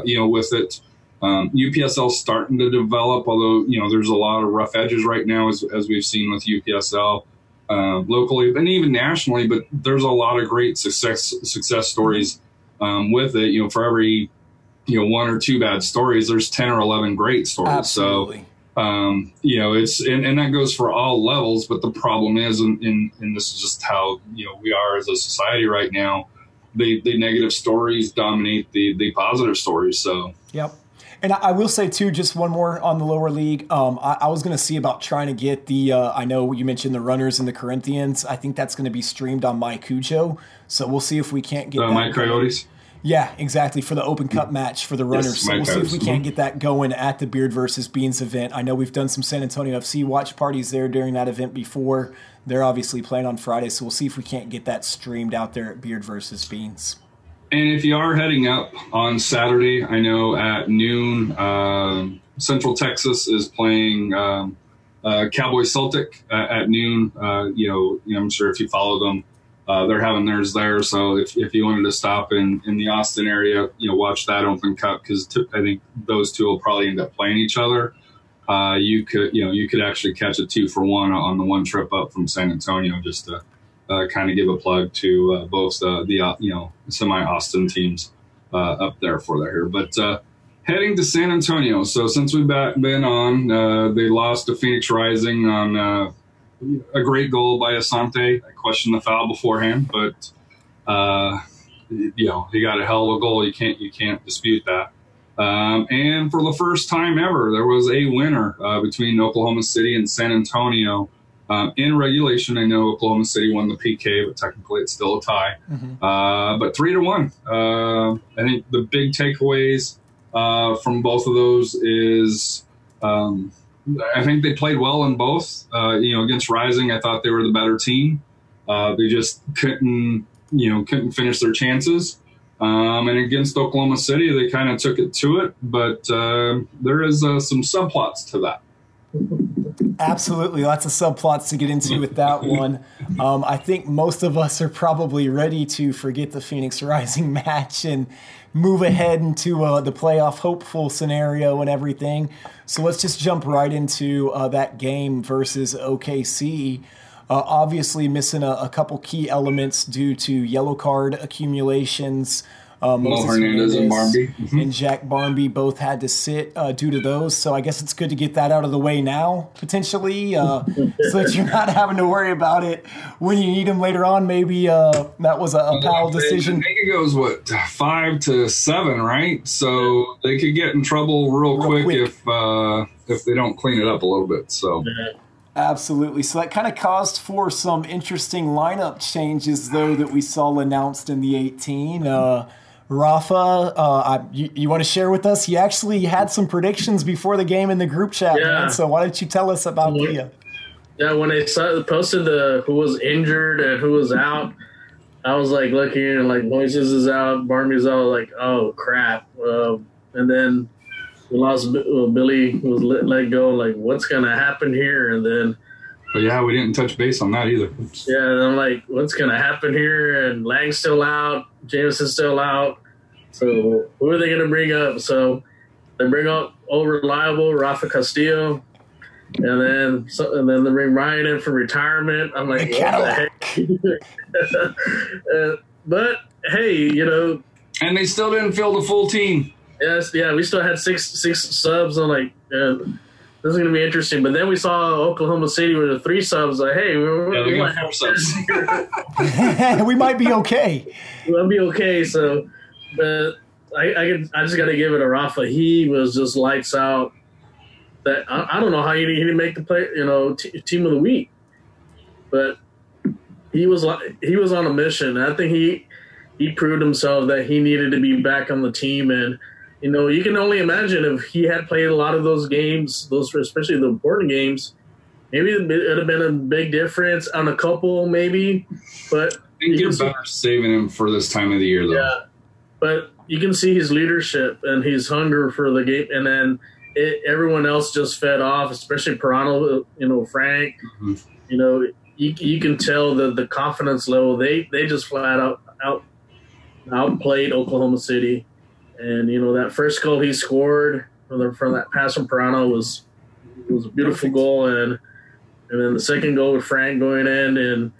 you know, with it. UPSL starting to develop, although, you know, there's a lot of rough edges right now, as we've seen with UPSL locally and even nationally. But there's a lot of great success stories with it. You know, for every, you know, 1 or 2 bad stories, there's 10 or 11 great stories. Absolutely. So, you know, it's and that goes for all levels. But the problem is, and this is just how, you know, we are as a society right now. The negative stories dominate the positive stories. So, yep. And I will say too, just one more on the lower league. I was going to see about trying to get the, I know you mentioned the Runners and the Corinthians. I think that's going to be streamed on My Cujo. So we'll see if we can't get that. My Coyotes. Yeah, exactly. For the Open Cup match for the Runners. Yes, so we'll see if we can't get that going at the Beard versus Beans event. I know we've done some San Antonio FC watch parties there during that event before. They're obviously playing on Friday, so we'll see if we can't get that streamed out there at Beard versus Beans. And if you are heading up on Saturday, I know at noon, Central Texas is playing Cowboy Celtic at noon. You know, I'm sure if you follow them, they're having theirs there. So if you wanted to stop in the Austin area, you know, watch that Open Cup, because I think those two will probably end up playing each other. You could actually catch a 2-for-1 on the one trip up from San Antonio, just to kind of give a plug to both the semi-Austin teams up there for there. But heading to San Antonio. So since we've been on, they lost to Phoenix Rising on a great goal by Asante. I questioned the foul beforehand, but you know, he got a hell of a goal. You can't dispute that. And for the first time ever, there was a winner between Oklahoma City and San Antonio in regulation. I know Oklahoma City won the PK, but technically it's still a tie. Mm-hmm. But 3-1. I think the big takeaways from both of those is I think they played well in both. You know, against Rising, I thought they were the better team. They just couldn't finish their chances. And against Oklahoma City, they kind of took it to it, but there is some subplots to that. Absolutely. Lots of subplots to get into with that one. I think most of us are probably ready to forget the Phoenix Rising match and move ahead into the playoff hopeful scenario and everything. So let's just jump right into that game versus OKC. Obviously missing a couple key elements due to yellow card accumulations. Hernandez and Barnby. Mm-hmm. And Jack Barnby both had to sit due to those. So I guess it's good to get that out of the way now, potentially, so that you're not having to worry about it when you need them later on. Maybe that was a foul decision. I think it goes, 5 to 7, right? So they could get in trouble real quick. If they don't clean it up a little bit. So. Yeah. Absolutely. So that kind of caused for some interesting lineup changes, though, that we saw announced in the 18. Rafa, you want to share with us? You actually had some predictions before the game in the group chat, man, so why don't you tell us about Leah? Yeah, when they posted who was injured and who was out, I was like looking and like Moises is out, Barnby's out, like, oh crap. And then we lost Billy, was let go, like what's going to happen here? And then we didn't touch base on that either. Yeah, and I'm like, what's going to happen here? And Lang's still out. Jameson's still out. So who are they going to bring up? So they bring up old reliable Rafa Castillo. And then they bring Ryan in for retirement. I'm like, what the heck? But, hey, you know. And they still didn't field the full team. Yes, yeah, we still had six subs. I'm like, this is going to be interesting. But then we saw Oklahoma City with the 3 subs. Like, hey, we might have 4 subs. We might be okay. We'll be okay. So, but I just got to give it to Rafa. He was just lights out. That I don't know how he didn't make the play, you know, team of the week. But he was on a mission. I think he proved himself that he needed to be back on the team. And you know, you can only imagine if he had played a lot of those games, those especially the important games, maybe it would have been a big difference on a couple maybe. But I think you're better saving him for this time of the year, though. Yeah, but you can see his leadership and his hunger for the game. And then everyone else just fed off, especially Pirano, you know, Frank. Mm-hmm. You know, you can tell the confidence level. They just flat out outplayed Oklahoma City. And, you know, that first goal he scored from that pass from Pirano was a beautiful goal. And then the second goal with Frank going in and,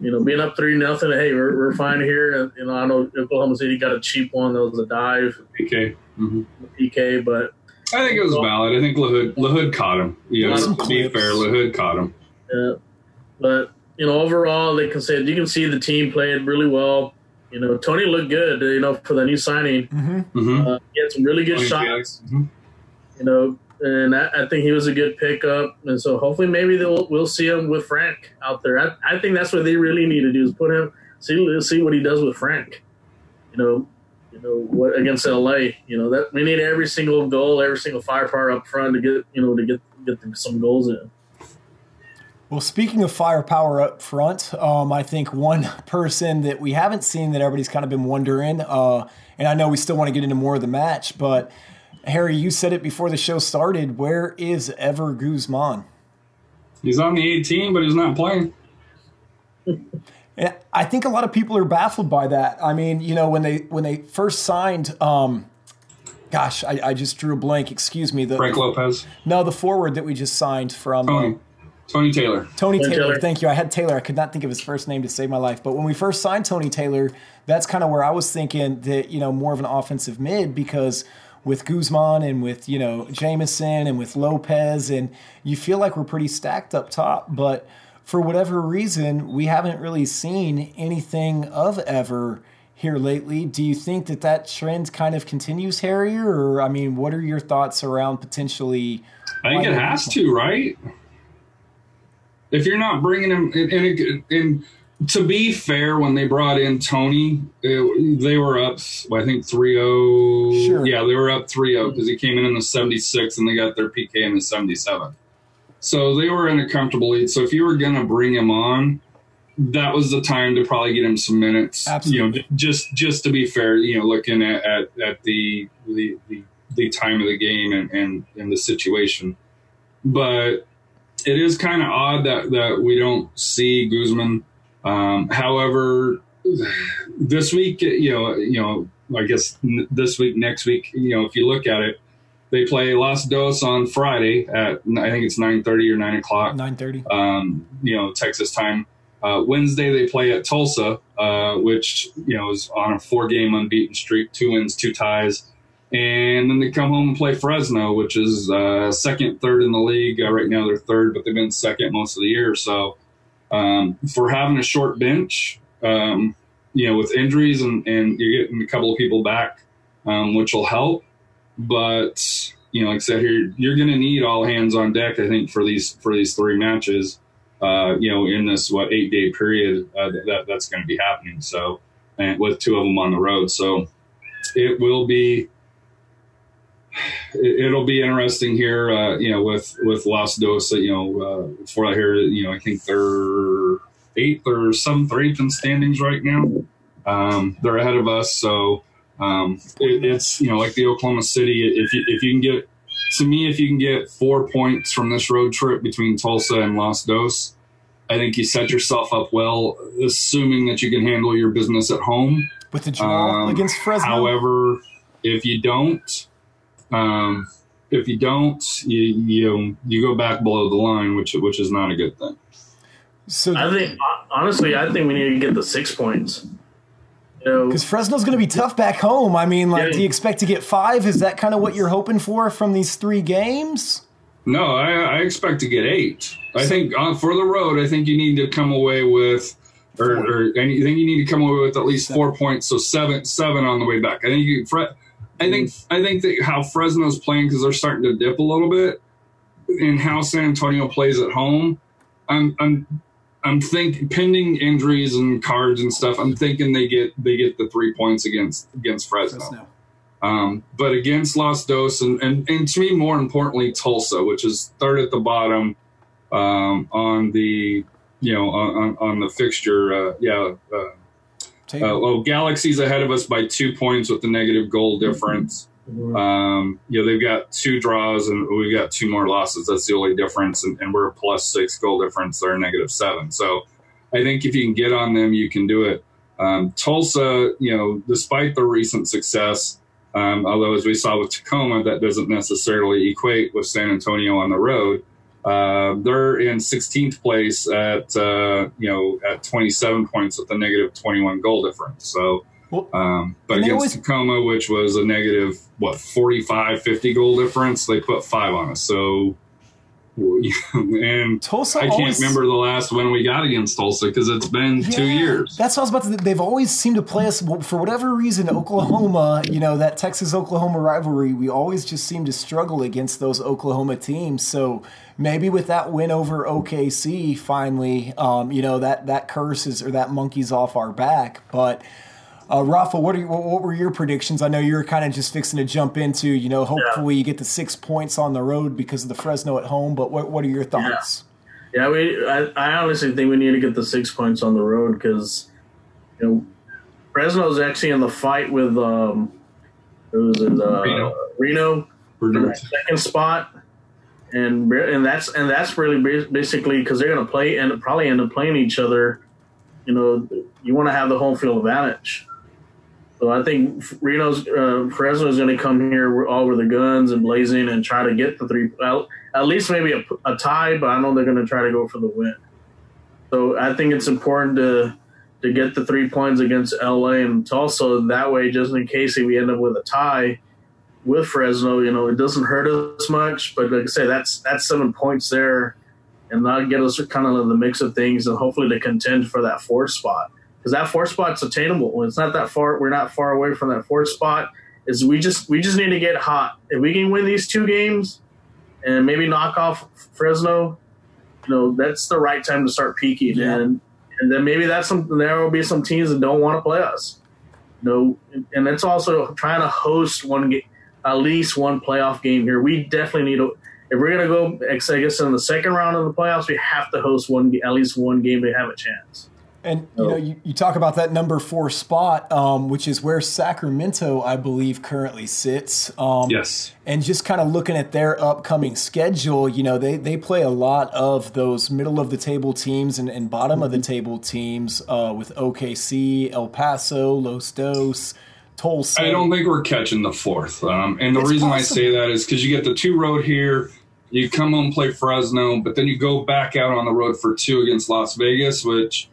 you know, being up 3-0. Hey, we're fine here. And, you know, I know Oklahoma City got a cheap one. That was a dive. PK. Mm-hmm. PK, but I think it was valid. I think LaHood caught him. You know, to be fair, LaHood caught him. Yeah. But, you know, overall, you can see the team played really well. You know, Tony looked good, you know, for the new signing. Mm-hmm. He had some really good shots. Mm-hmm. You know, and I think he was a good pickup. And so hopefully maybe we'll see him with Frank out there. I think that's what they really need to do is put him, see what he does with Frank. You know, against LA, you know, that we need every single goal, every single firepower up front to get some goals in. Well, speaking of firepower up front, I think one person that we haven't seen that everybody's kind of been wondering, and I know we still want to get into more of the match, but Harry, you said it before the show started. Where is Ever Guzman? He's on the 18, but he's not playing. And I think a lot of people are baffled by that. I mean, you know, when they first signed, I just drew a blank. Excuse me. Frank Lopez. No, the forward that we just signed from Tony Taylor. Tony Taylor. Thank you. I had Taylor. I could not think of his first name to save my life. But when we first signed Tony Taylor, that's kind of where I was thinking that, you know, more of an offensive mid because with Guzman and with, you know, Jameson and with Lopez, and you feel like we're pretty stacked up top, but for whatever reason, we haven't really seen anything of Ever here lately. Do you think that trend kind of continues, Harry? Or, I mean, what are your thoughts around potentially? I think it has to, right? If you're not bringing him in, to be fair, when they brought in Tony, they were up, I think, 3-0. Sure. Yeah, they were up 3-0 because he came in the 76th and they got their PK in the 77th. So they were in a comfortable lead. So if you were going to bring him on, that was the time to probably get him some minutes. Absolutely. You know, just to be fair, you know, looking at the time of the game and the situation. But it is kind of odd that we don't see Guzman. However, this week, you know, I guess this week, next week, you know, if you look at it, they play Las Dos on Friday at, I think it's 9:30 or 9 o'clock. 9:30. You know, Texas time. Wednesday, they play at Tulsa, which, you know, is on a 4-game unbeaten streak, 2 wins, 2 ties. And then they come home and play Fresno, which is second, third in the league. Right now they're third, but they've been second most of the year. So for having a short bench, you know, with injuries and you're getting a couple of people back, which will help. But, you know, like I said, here you're going to need all hands on deck, I think, for these 3 matches, you know, in this, 8-day period that's going to be happening. So, and with 2 of them on the road. So it will be, it'll be interesting here, you know, with Las Dos, you know, before I hear, you know, I think they're eighth or seventh or eighth in standings right now. They're ahead of us. So, it's, you know, like the Oklahoma City, if you can get, to me, if you can get 4 points from this road trip between Tulsa and Las Dos, I think you set yourself up well, assuming that you can handle your business at home. With the draw against Fresno. However, if you don't, you go back below the line, which is not a good thing. So I think we need to get the 6 points. Because Fresno's going to be tough back home. I mean, like, do you expect to get 5? Is that kind of what you're hoping for from these 3 games? No, I expect to get 8. I think for the road, I think you need to come away with, at least 4 points. So 7 on the way back. I think that how Fresno's playing, because they're starting to dip a little bit, and how San Antonio plays at home. I'm thinking, pending injuries and cards and stuff, I'm thinking they get the 3 points against Fresno. But against Las Dos and to me, more importantly, Tulsa, which is third at the bottom on the fixture. Galaxy's ahead of us by 2 points with the negative goal difference. Mm-hmm. They've got 2 draws and we've got 2 more losses. That's the only difference. And we're a +6 goal difference. They're a -7. So I think if you can get on them, you can do it. Tulsa, you know, despite their recent success, although as we saw with Tacoma, that doesn't necessarily equate with San Antonio on the road. They're in 16th place at 27 points with a -21 goal difference. So, but against Tacoma, which was a -45-50 goal difference, they put 5 on us. So, and Tulsa, I can't remember the last one we got against Tulsa because it's been 2 years. That's what I was about to say. They've always seemed to play us, for whatever reason, Oklahoma, you know, that Texas-Oklahoma rivalry, we always just seem to struggle against those Oklahoma teams. So maybe with that win over OKC finally, you know, that curse is, or that monkey's off our back. But Rafa, what were your predictions? I know you were kind of just fixing to jump into, you know, hopefully you get the 6 points on the road because of the Fresno at home, but what are your thoughts? Yeah, I honestly think we need to get the 6 points on the road because, you know, Fresno's actually in the fight with Reno for the second spot, and that's really basically because they're going to play and probably end up playing each other. You know, you want to have the home field advantage. So I think Fresno's going to come here all with their guns and blazing and try to get the 3, at least maybe a tie, but I know they're going to try to go for the win. So I think it's important to get the 3 points against LA and Tulsa. That way, just in case we end up with a tie with Fresno, you know, it doesn't hurt us much. But like I say, that's 7 points there. And that'll get us kind of in the mix of things and hopefully to contend for that 4th spot. Because that 4th spot's attainable. It's not that far. We're not far away from that 4th spot. Is we just need to get hot. If we can win these 2 games and maybe knock off Fresno, you know, that's the right time to start peaking. Yeah. And then maybe that's there will be some teams that don't want to play us. You know, and that's also trying to host at least one playoff game here. We definitely need to. If we're going to go, I guess, in the second round of the playoffs, we have to host at least one game to have a chance. And, you know, you talk about that number 4 spot, which is where Sacramento, I believe, currently sits. Yes. And just kind of looking at their upcoming schedule, you know, they play a lot of those middle-of-the-table teams and bottom-of-the-table teams with OKC, El Paso, Los Dos, Tulsa. I don't think we're catching the 4th. And the reason I say that is because you get the 2 road here, you come home, play Fresno, but then you go back out on the road for 2 against Las Vegas, which,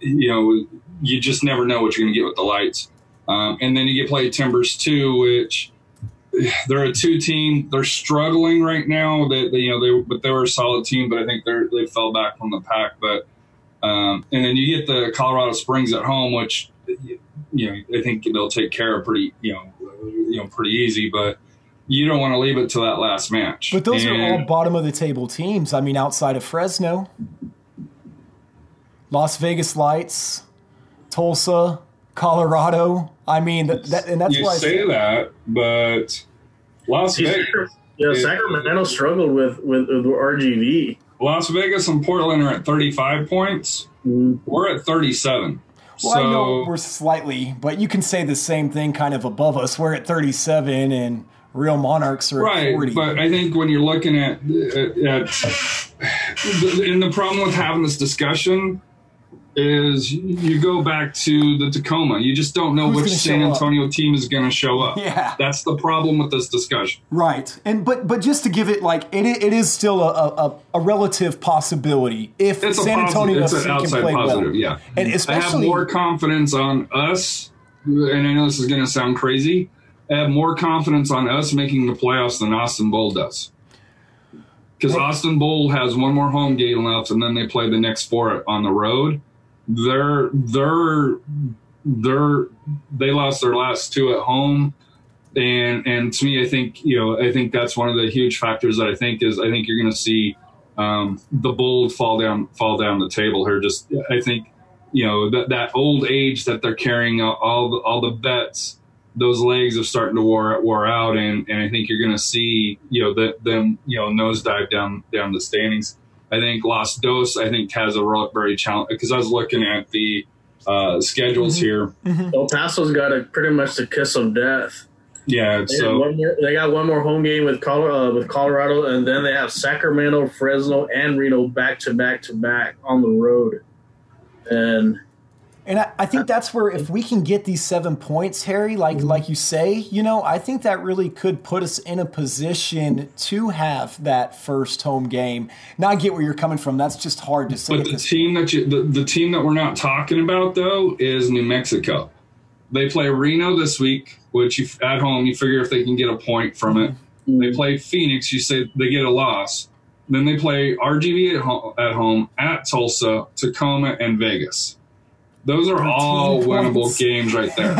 you know, you just never know what you're going to get with the Lights. And then you get play Timbers 2, which they're a 2 team. They're struggling right now. They were a solid team, but I think they fell back from the pack. But and then you get the Colorado Springs at home, which, you know, I think they'll take care of pretty easy, but you don't want to leave it to that last match. But those are all bottom of the table teams. I mean, outside of Fresno, Las Vegas Lights, Tulsa, Colorado. I mean, that's why I say that, but Las Vegas. Yeah, Sacramento struggled with RGV. Las Vegas and Portland are at 35 points. Mm-hmm. We're at 37. Well, so, I know we're slightly, but you can say the same thing kind of above us. We're at 37, and Real Monarchs are at 40. But I think when you're looking and the problem with having this discussion is you go back to the Tacoma. You just don't know which San Antonio team is going to show up. Yeah. That's the problem with this discussion. Right. And but just to give it, like, it is still a relative possibility if San Antonio FC can play well. Yeah. And especially, I have more confidence on us, and I know this is going to sound crazy, I have more confidence on us making the playoffs than Austin Bowl does. Because Austin Bowl has one more home game left, and then they play the next four on the road. They lost their last two at home, and to me, I think that's one of the huge factors that I think you're going to see the Bold fall down the table here. Just I think that old age that they're carrying, all the vets, those legs are starting to wear out, and I think you're going to see them nosedive down the standings. I think Las Dos, has a very challenge because I was looking at the schedules mm-hmm. here. El Paso's got pretty much the kiss of death. Yeah, they got one more home game with Colorado, and then they have Sacramento, Fresno, and Reno back to back on the road. And I think that's where if we can get these 7 points, Harry, like you say, I think that really could put us in a position to have that first home game. Now I get where you're coming from. That's just hard to say. But the team that we're not talking about though is New Mexico. They play Reno this week, which at home you figure if they can get a point from it. Mm-hmm. They play Phoenix. You say they get a loss. Then they play RGV at home at Tulsa, Tacoma, and Vegas. Those are all winnable games right there.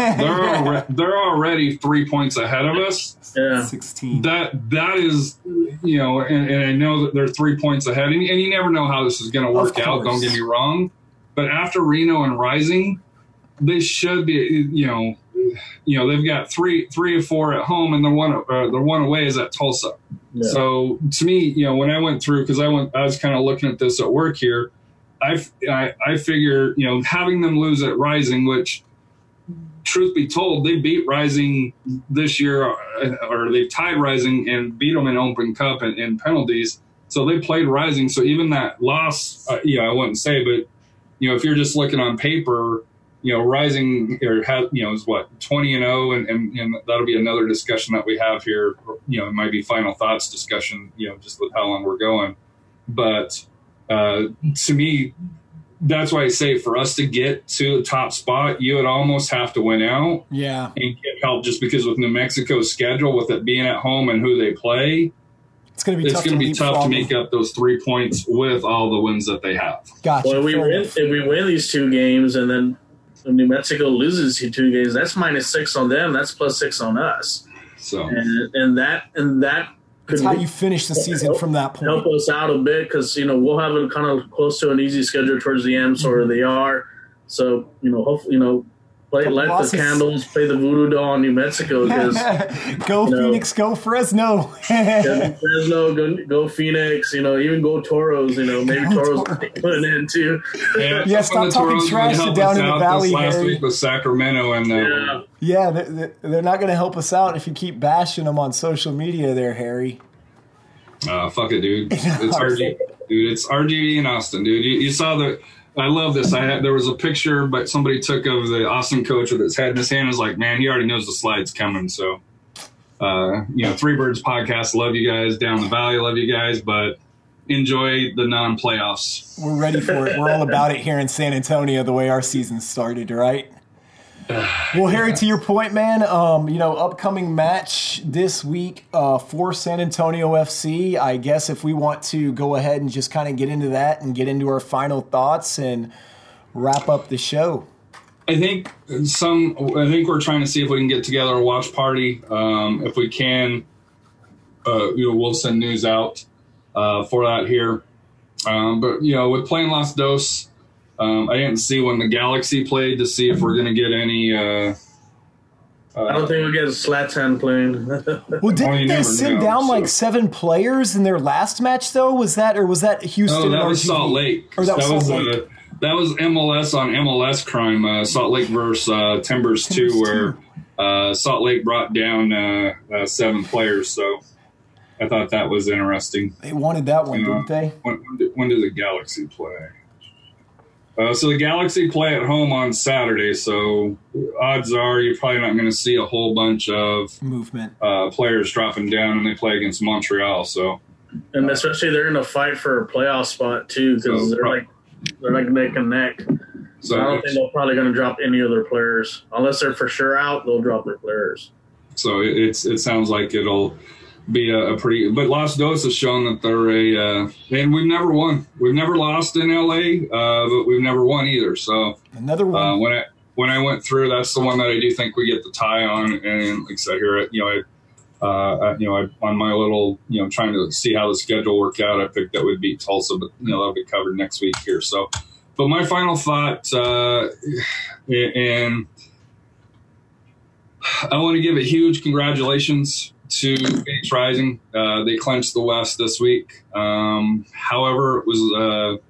They're already 3 points ahead of us. Yeah. 16. That is, and I know that they're 3 points ahead. And you never know how this is going to work out. Don't get me wrong. But after Reno and Rising, they should be, they've got three or four at home, and the one away is at Tulsa. Yeah. So to me, when I went through, because I was kind of looking at this at work here. I figure, having them lose at Rising, which, truth be told, they beat Rising this year, or they tied Rising and beat them in Open Cup and penalties. So they played Rising. So even that loss, I wouldn't say, but, if you're just looking on paper, Rising is what, 20-0, and that'll be another discussion that we have here. It might be final thoughts discussion, just with how long we're going. But to me, that's why I say for us to get to the top spot, you would almost have to win out, yeah, and get help. Just because with New Mexico's schedule, with it being at home and who they play, it's going to be tough to make up those 3 points with all the wins that they have. Gotcha. Well, if we win these two games, and then New Mexico loses these two games, that's -6 on them. That's +6 on us. So and that. It's how you finish the season from that point. Help us out a bit because, we'll have it kind of close to an easy schedule towards the end, sort of they are. So, hopefully, light the candles, play the voodoo doll in New Mexico. Go Phoenix, go Fresno. Fresno, go Phoenix, even go Toros, maybe Toros putting in too. Yeah, stop talking trash down in the valley. Last week was Sacramento. Yeah, they're not going to help us out if you keep bashing them on social media there, Harry. Fuck it, dude. It's RGV. Dude, it's RGV in Austin, dude. You saw the... I love this. There was a picture, but somebody took of the Austin coach with his head in his hand. Is like, man, he already knows the slide's coming. So, Three Birds podcast. Love you guys down the valley. Love you guys, but enjoy the non-playoffs. We're ready for it. We're all about it here in San Antonio. The way our season started, right? Well, Harry, to your point, man, upcoming match this week for San Antonio FC. I guess if we want to go ahead and just kind of get into that and get into our final thoughts and wrap up the show. I think we're trying to see if we can get together a watch party. If we can, we'll send news out for that here. But with playing Las Dos, I didn't see when the Galaxy played to see if we're going to get any. I don't think we get a Slatan playing. Well, didn't they send down like 7 players in their last match, though? Was that, or was that Houston? No, that was Salt Lake. Or that was Salt Lake. That was MLS on MLS crime. Salt Lake versus Timbers 2, where Salt Lake brought down 7 players. So I thought that was interesting. They wanted that one, didn't they? When did the Galaxy play? So the Galaxy play at home on Saturday, so odds are you're probably not going to see a whole bunch of movement players dropping down, and they play against Montreal. So, and especially they're in a fight for a playoff spot too, because they're like neck and neck. So I don't think they're probably going to drop any of their players unless they're for sure out. They'll drop their players. So it sounds like it'll be a pretty, but Las Dos has shown that they're a, and we've never won. We've never lost in LA, but we've never won either. So another one. When I went through, that's the one that I do think we get the tie on. And like I said, here, on my little, trying to see how the schedule worked out, I picked that would beat Tulsa, but that'll be covered next week here. So, but my final thought, and I want to give a huge congratulations to Phoenix Rising. They clinched the West this week. However, it was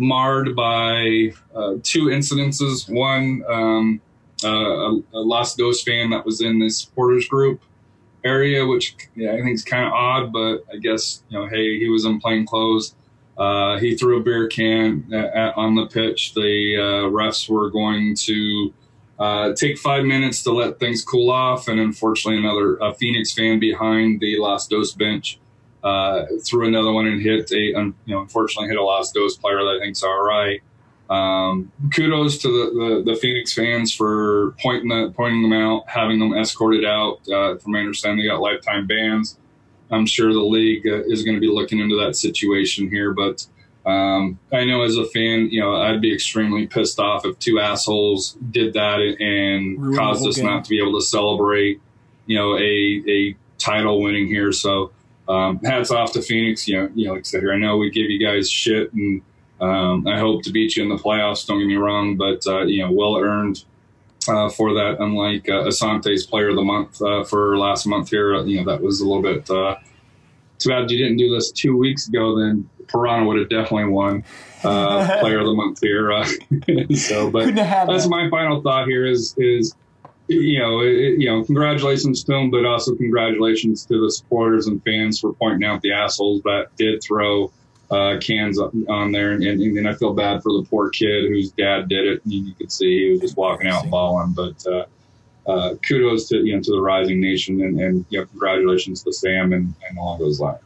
marred by 2 incidences. One, a Las Dos fan that was in the supporters group area, which I think is kind of odd, but I guess, hey, he was in plain clothes. He threw a beer can on the pitch. The refs were going to take 5 minutes to let things cool off, and unfortunately a Phoenix fan behind the Las Dos bench threw another one and unfortunately hit a Las Dos player that I think's all right. Kudos to the Phoenix fans for pointing them out, having them escorted out. From my understanding, they got lifetime bans. I'm sure the league is going to be looking into that situation here, but I know as a fan, I'd be extremely pissed off if 2 assholes did that and caused us not to be able to celebrate, a title winning here. So hats off to Phoenix. Like I said, I know we give you guys shit, and I hope to beat you in the playoffs. Don't get me wrong, but well earned for that. Unlike Asante's Player of the Month for last month here, that was a little bit too bad you didn't do this 2 weeks ago. Then Pirano would have definitely won Player of the Month here. So, but that's my final thought here is congratulations to him, but also congratulations to the supporters and fans for pointing out the assholes that did throw cans on there. And I feel bad for the poor kid whose dad did it. You could see he was just walking out bawling. But kudos to to the Rising Nation and congratulations to Sam and all those lines.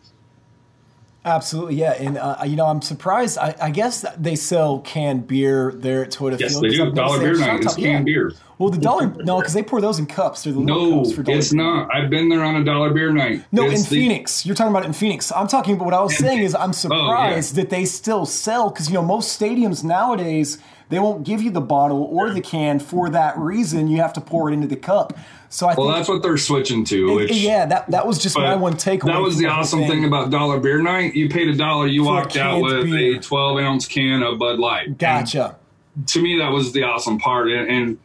Absolutely, yeah, and I'm surprised. I guess they sell canned beer there at Toyota Field. Yes, they do. Dollar beer night. It's canned beer. Well, the dollar no, because they pour those in cups. They're the little cups for dollar. No, it's not. I've been there on a dollar beer night. No, in Phoenix. You're talking about it in Phoenix. I'm talking about what I was saying is I'm surprised that they still sell, because most stadiums nowadays, they won't give you the bottle or the can for that reason. You have to pour it into the cup. So I think that's what they're switching to. That was just my one takeaway. That was the awesome thing about dollar beer night. You paid $1, you walked out with a 12-ounce can of Bud Light. Gotcha. And to me, that was the awesome part. And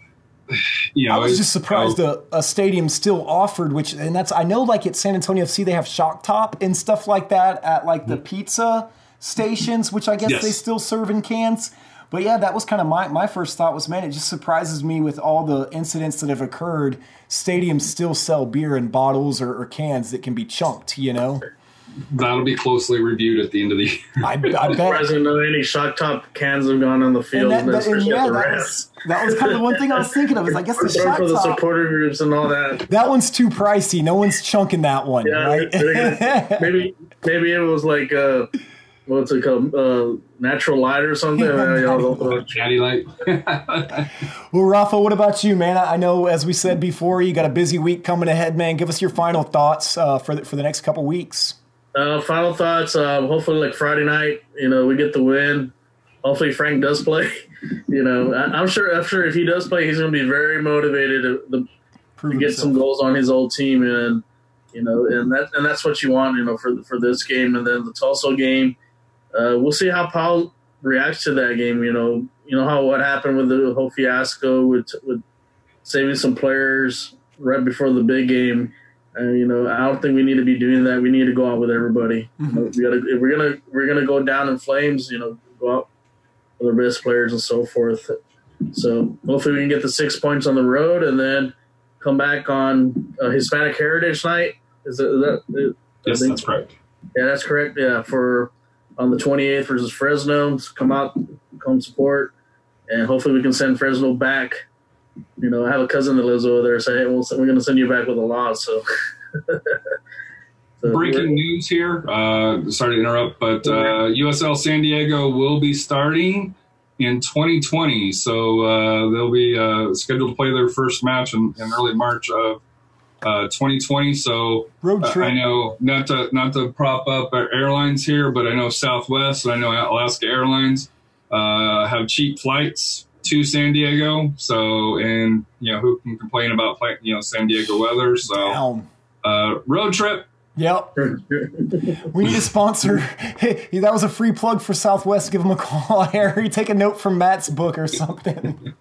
I was just surprised a stadium still offered, I know at San Antonio FC, they have Shock Top and stuff like that at the pizza stations, which I guess they still serve in cans. But yeah, that was kind of my first thought was, man, it just surprises me with all the incidents that have occurred. Stadiums still sell beer in bottles or cans that can be chunked, That'll be closely reviewed at the end of the year. I bet. I don't know any Shock Top cans have gone on the field. That was kind of the one thing I was thinking of. Is I guess the Shock Top. For the supporter groups and all that. That one's too pricey. No one's chunking that one, right? Maybe it was like. What's it called? Natural Light or something? Natty Light. Well, Rafa, what about you, man? I know, as we said before, you got a busy week coming ahead, man. Give us your final thoughts for the next couple weeks. Final thoughts. Hopefully, Friday night, we get the win. Hopefully, Frank does play. I'm sure if he does play, he's going to be very motivated to get some goals on his old team. And that's what you want, for this game. And then the Tulsa game. We'll see how Paul reacts to that game. you know, how what happened with the whole fiasco with saving some players right before the big game. You know, I don't think we need to be doing that. We need to go out with everybody. Mm-hmm. If we're gonna go down in flames, you know, go out with our best players and so forth. So hopefully we can get the 6 points on the road and then come back on Hispanic Heritage Night. Is that yes, that's correct. Yeah, that's correct. Yeah, for on the 28th versus Fresno. So come out, come support, and hopefully we can send Fresno back. You know, I have a cousin that lives over there, so hey, we're going to send you back with a loss. So, breaking news here. Sorry to interrupt, but USL San Diego will be starting in 2020. So they'll be scheduled to play their first match in early March of 2020. So road trip. I know not to prop up our airlines here, but I know Southwest and I know Alaska Airlines have cheap flights to San Diego, so, and you know, who can complain about, you know, San Diego weather? So road trip. Yep. We need a sponsor. Hey, that was a free plug for Southwest. Give them a call here. Take a note from Matt's book or something.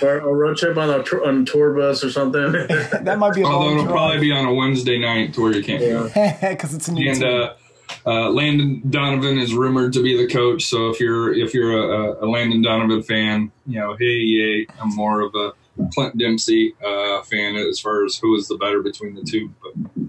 Or a road trip on a tour bus or something. That might be. Although it'll probably be on a Wednesday night to where you can't go because it's a new team. Landon Donovan is rumored to be the coach, so if you're a Landon Donovan fan, you know, hey, yay. I'm more of a Clint Dempsey fan as far as who is the better between the two, but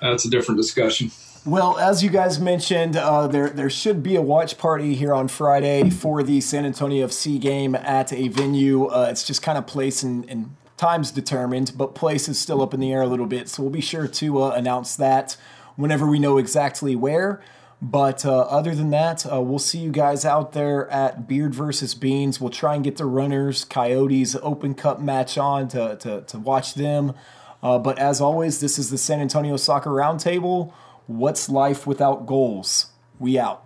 that's a different discussion. Well, as you guys mentioned, there should be a watch party here on Friday for the San Antonio FC game at a venue. It's just kind of place and time's determined, but place is still up in the air a little bit, so we'll be sure to announce that whenever we know exactly where. But other than that, we'll see you guys out there at Beard versus Beans. We'll try and get the Runners, Coyotes Open Cup match on to watch them. But as always, this is the San Antonio Soccer Roundtable. What's life without goals? We out.